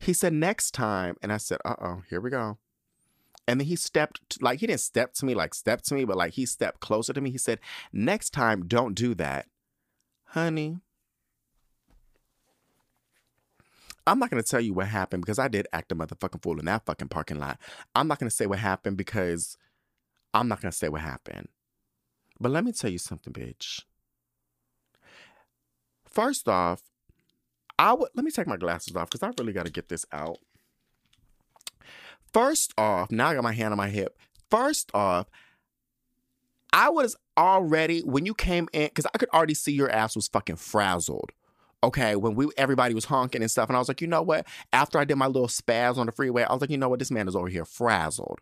He said, next time. And I said, uh-oh, here we go. And then he stepped he stepped closer to me. He said, next time, don't do that. Honey, I'm not going to tell you what happened, because I did act a motherfucking fool in that fucking parking lot. I'm not going to say what happened, because I'm not going to say what happened. But let me tell you something, bitch. First off, let me take my glasses off, because I really got to get this out. First off, now I got my hand on my hip. First off, I was already, when you came in, because I could already see your ass was fucking frazzled. Okay, when everybody was honking and stuff, and I was like, you know what? After I did my little spaz on the freeway, I was like, you know what? This man is over here frazzled.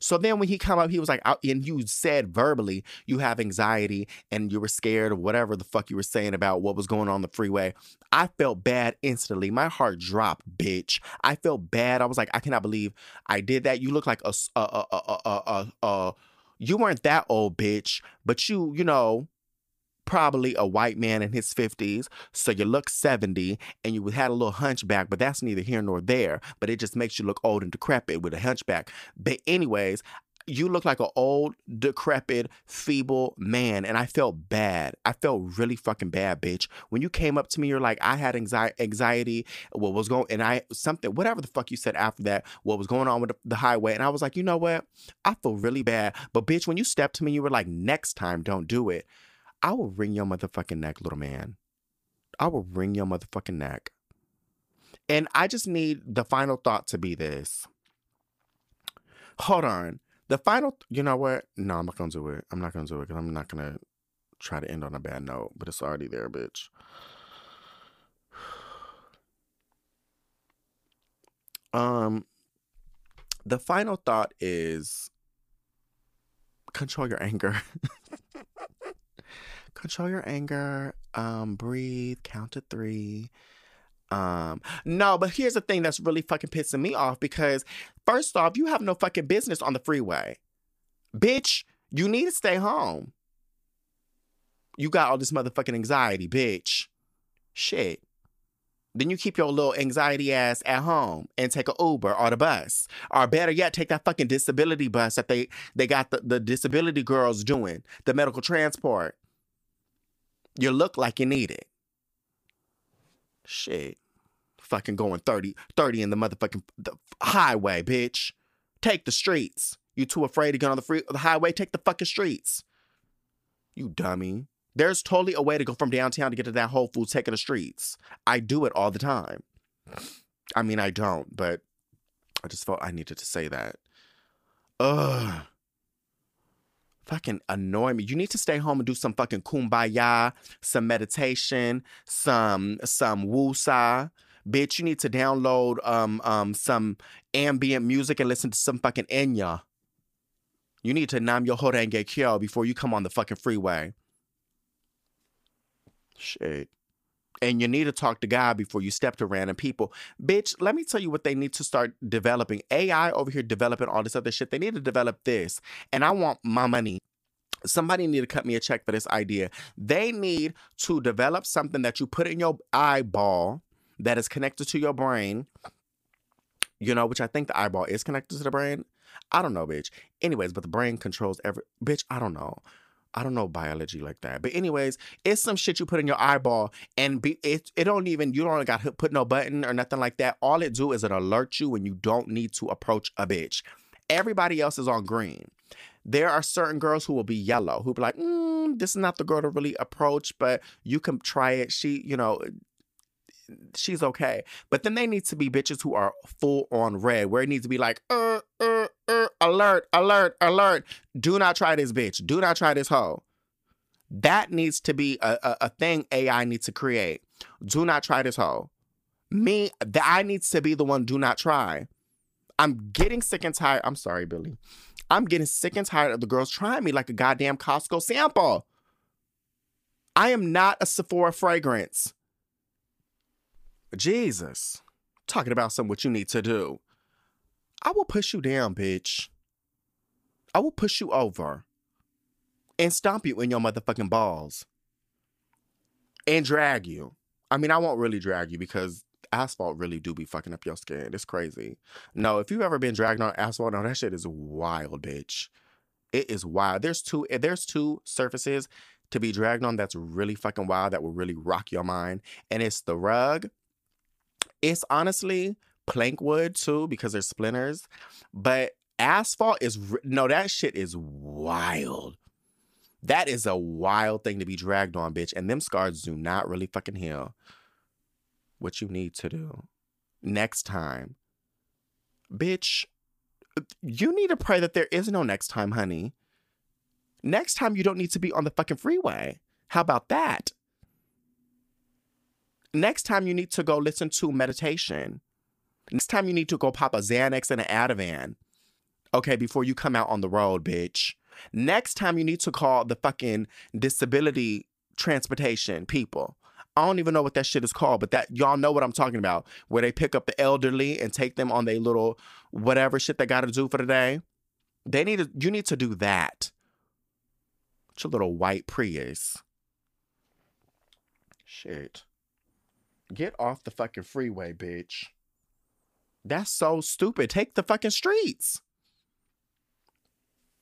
So then when he come up, he was like, and you said verbally, you have anxiety and you were scared of whatever the fuck you were saying about what was going on the freeway. I felt bad instantly. My heart dropped, bitch. I felt bad. I was like, I cannot believe I did that. You look like you weren't that old, bitch, but you know, probably a white man in his 50s, so you look 70, and you had a little hunchback, but that's neither here nor there, but it just makes you look old and decrepit with a hunchback. But anyways, you look like an old, decrepit, feeble man, and I felt bad. I felt really fucking bad, bitch. When you came up to me, you're like, I had anxiety, what was going, and whatever the fuck you said after that, what was going on with the highway, and I was like, you know what? I feel really bad, but bitch, when you stepped to me, you were like, next time, don't do it. I will wring your motherfucking neck, little man. I will wring your motherfucking neck. And I just need the final thought to be this. Hold on. The final, you know what? No, I'm not going to do it. I'm not going to do it, because I'm not going to try to end on a bad note, but it's already there, bitch. The final thought is control your anger. Control your anger, breathe, count to 3. No, but here's the thing that's really fucking pissing me off, because first off, you have no fucking business on the freeway. Bitch, you need to stay home. You got all this motherfucking anxiety, bitch. Shit. Then you keep your little anxiety ass at home and take an Uber or the bus. Or better yet, take that fucking disability bus that they got the disability girls doing, the medical transport. You look like you need it. Shit. Fucking going 30 in the motherfucking highway, bitch. Take the streets. You too afraid to get on the highway? Take the fucking streets. You dummy. There's totally a way to go from downtown to get to that Whole Foods, taking the streets. I do it all the time. I mean, I don't, but I just felt I needed to say that. Ugh. Fucking annoy me. You need to stay home and do some fucking kumbaya, some meditation, some woosah. Bitch, you need to download some ambient music and listen to some fucking Enya. You need to nam yo horenge kyo before you come on the fucking freeway. Shit. And you need to talk to God before you step to random people. Bitch, let me tell you what they need to start developing. AI over here developing all this other shit. They need to develop this. And I want my money. Somebody need to cut me a check for this idea. They need to develop something that you put in your eyeball that is connected to your brain. You know, which I think the eyeball is connected to the brain. I don't know, bitch. Anyways, but the brain controls every... Bitch, I don't know. I don't know biology like that. But anyways, it's some shit you put in your eyeball, and it don't even, you don't got to put no button or nothing like that. All it do is it alert you when you don't need to approach a bitch. Everybody else is on green. There are certain girls who will be yellow, who'll be like, this is not the girl to really approach, but you can try it. She, you know, she's okay. But then they need to be bitches who are full on red, where it needs to be like, alert, alert, alert. Do not try this bitch. Do not try this hoe. That needs to be a thing AI needs to create. Do not try this hoe. Me, I needs to be the one, do not try. I'm getting sick and tired. I'm sorry, Billy. I'm getting sick and tired of the girls trying me like a goddamn Costco sample. I am not a Sephora fragrance. Jesus. Talking about something what you need to do. I will push you down, bitch. I will push you over and stomp you in your motherfucking balls and drag you. I mean, I won't really drag you because asphalt really do be fucking up your skin. It's crazy. No, if you've ever been dragged on asphalt, no, that shit is wild, bitch. It is wild. There's two surfaces to be dragged on that's really fucking wild, that will really rock your mind. And it's the rug. It's honestly plank wood too, because there's splinters. But asphalt is, no, that shit is wild. That is a wild thing to be dragged on, bitch. And them scars do not really fucking heal. What you need to do next time, bitch, you need to pray that there is no next time, honey. Next time you don't need to be on the fucking freeway. How about that? Next time you need to go listen to meditation. Next time you need to go pop a Xanax and an Ativan, okay, before you come out on the road, bitch. Next time you need to call the fucking disability transportation people. I don't even know what that shit is called, but that, y'all know what I'm talking about, where they pick up the elderly and take them on their little whatever shit they got to do for the day. You need to do that. It's your little white Prius. Shit. Get off the fucking freeway, bitch. That's so stupid. Take the fucking streets.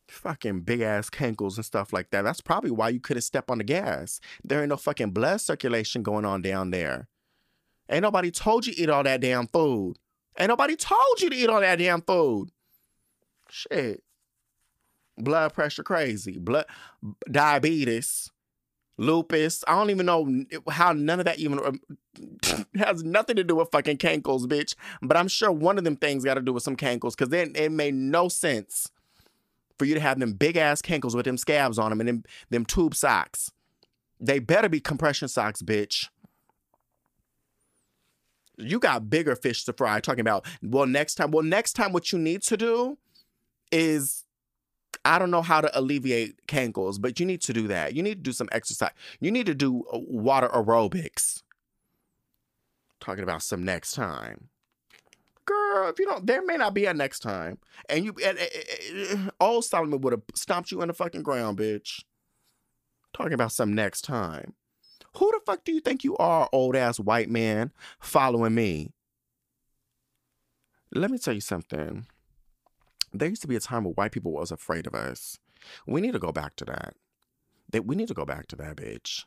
Fucking big ass cankles and stuff like that. That's probably why you couldn't step on the gas. There ain't no fucking blood circulation going on down there. Ain't nobody told you to eat all that damn food. Ain't nobody told you to eat all that damn food. Shit. Blood pressure crazy. Diabetes. Lupus. I don't even know how none of that even has nothing to do with fucking cankles, bitch. But I'm sure one of them things got to do with some cankles, because then it made no sense for you to have them big ass cankles with them scabs on them and them tube socks. They better be compression socks, bitch. You got bigger fish to fry. Talking about, well, next time what you need to do is, I don't know how to alleviate cankles, but you need to do that. You need to do some exercise. You need to do water aerobics. Talking about some next time. Girl, if you don't, there may not be a next time. And old Solomon would have stomped you in the fucking ground, bitch. Talking about some next time. Who the fuck do you think you are, old ass white man, following me? Let me tell you something. There used to be a time where white people was afraid of us. We need to go back to that. We need to go back to that, bitch.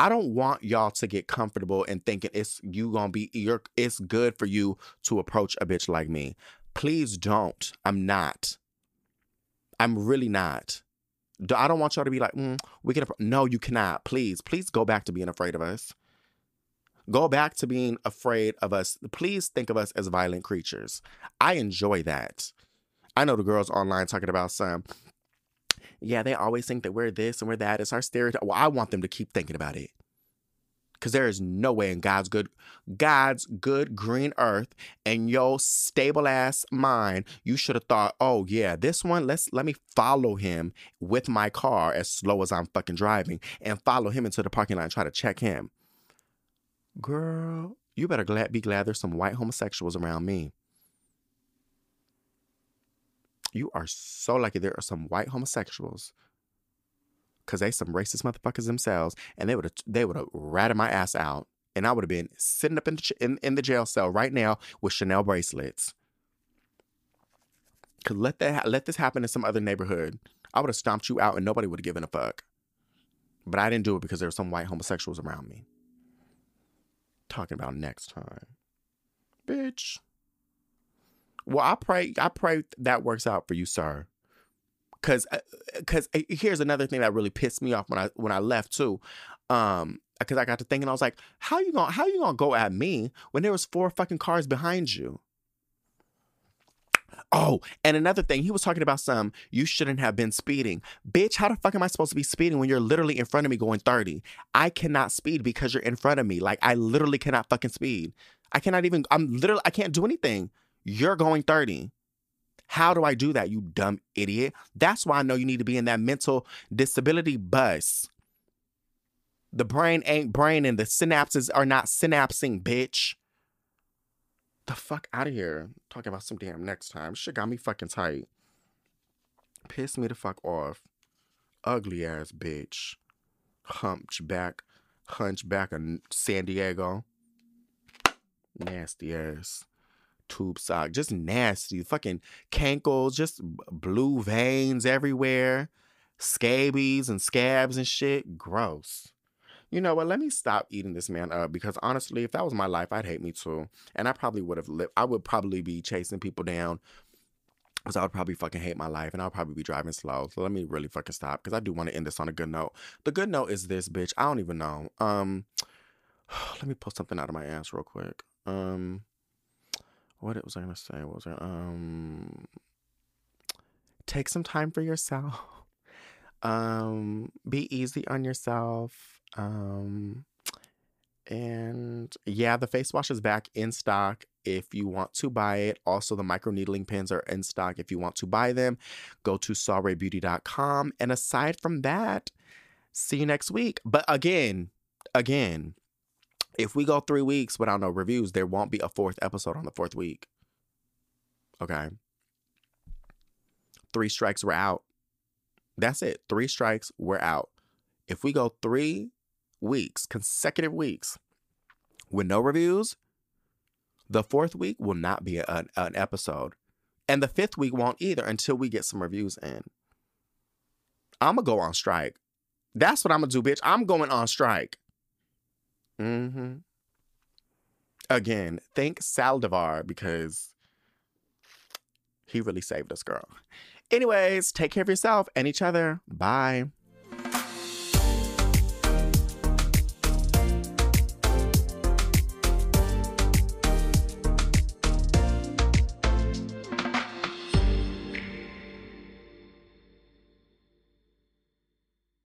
I don't want y'all to get comfortable and thinking it's good for you to approach a bitch like me. Please don't. I'm not. I'm really not. I don't want y'all to be like, we can. No, you cannot. Please, please go back to being afraid of us. Go back to being afraid of us. Please think of us as violent creatures. I enjoy that. I know the girls online talking about some. Yeah, they always think that we're this and we're that. It's our stereotype. Well, I want them to keep thinking about it, because there is no way in God's good green earth and your stable ass mind you should have thought, oh yeah, this one, let me follow him with my car as slow as I'm fucking driving and follow him into the parking lot and try to check him. Girl, you better be glad there's some white homosexuals around me. You are so lucky there are some white homosexuals, because they some racist motherfuckers themselves, and they would have ratted my ass out, and I would have been sitting up in the jail cell right now with Chanel bracelets. Because let this happen in some other neighborhood, I would have stomped you out and nobody would have given a fuck. But I didn't do it because there were some white homosexuals around me. Talking about next time, bitch. Well, I pray that works out for you, sir. Because here's another thing that really pissed me off when I left too. Because I got to thinking, I was like, how you gonna go at me when there was 4 fucking cars behind you? Oh, and another thing, he was talking about some, you shouldn't have been speeding. Bitch, how the fuck am I supposed to be speeding when you're literally in front of me going 30? I cannot speed because you're in front of me. Like, I literally cannot fucking speed. I can't do anything. You're going 30. How do I do that, you dumb idiot? That's why I know you need to be in that mental disability bus. The brain ain't brain and the synapses are not synapsing, bitch. The fuck out of here. Talking about some damn next time. Shit got me fucking tight. Piss me the fuck off. Ugly ass bitch. Hunchback of San Diego. Nasty ass. Tube sock. Just nasty. Fucking cankles. Just blue veins everywhere. Scabies and scabs and shit. Gross. You know what? Let me stop eating this man up, because honestly, if that was my life, I'd hate me too. And I probably would have lived. I would probably be chasing people down, because I would probably fucking hate my life, and I'll probably be driving slow. So let me really fucking stop, because I do want to end this on a good note. The good note is this, bitch. I don't even know. Let me pull something out of my ass real quick. What was I gonna say? What was I? Take some time for yourself. Be easy on yourself. And yeah, the face wash is back in stock if you want to buy it. Also, the microneedling pins are in stock if you want to buy them. Go to solraybeauty.com. And aside from that, see you next week. But again, if we go 3 weeks without no reviews, there won't be a 4th episode on the 4th week. Okay. 3 strikes, we're out. That's it. 3 strikes, we're out. If we go 3 weeks, consecutive weeks, with no reviews, the 4th week will not be an episode. And the 5th week won't either until we get some reviews in. I'm going to go on strike. That's what I'm going to do, bitch. I'm going on strike. Mm-hmm. Again, thank Saldivar, because he really saved us, girl. Anyways, take care of yourself and each other. Bye.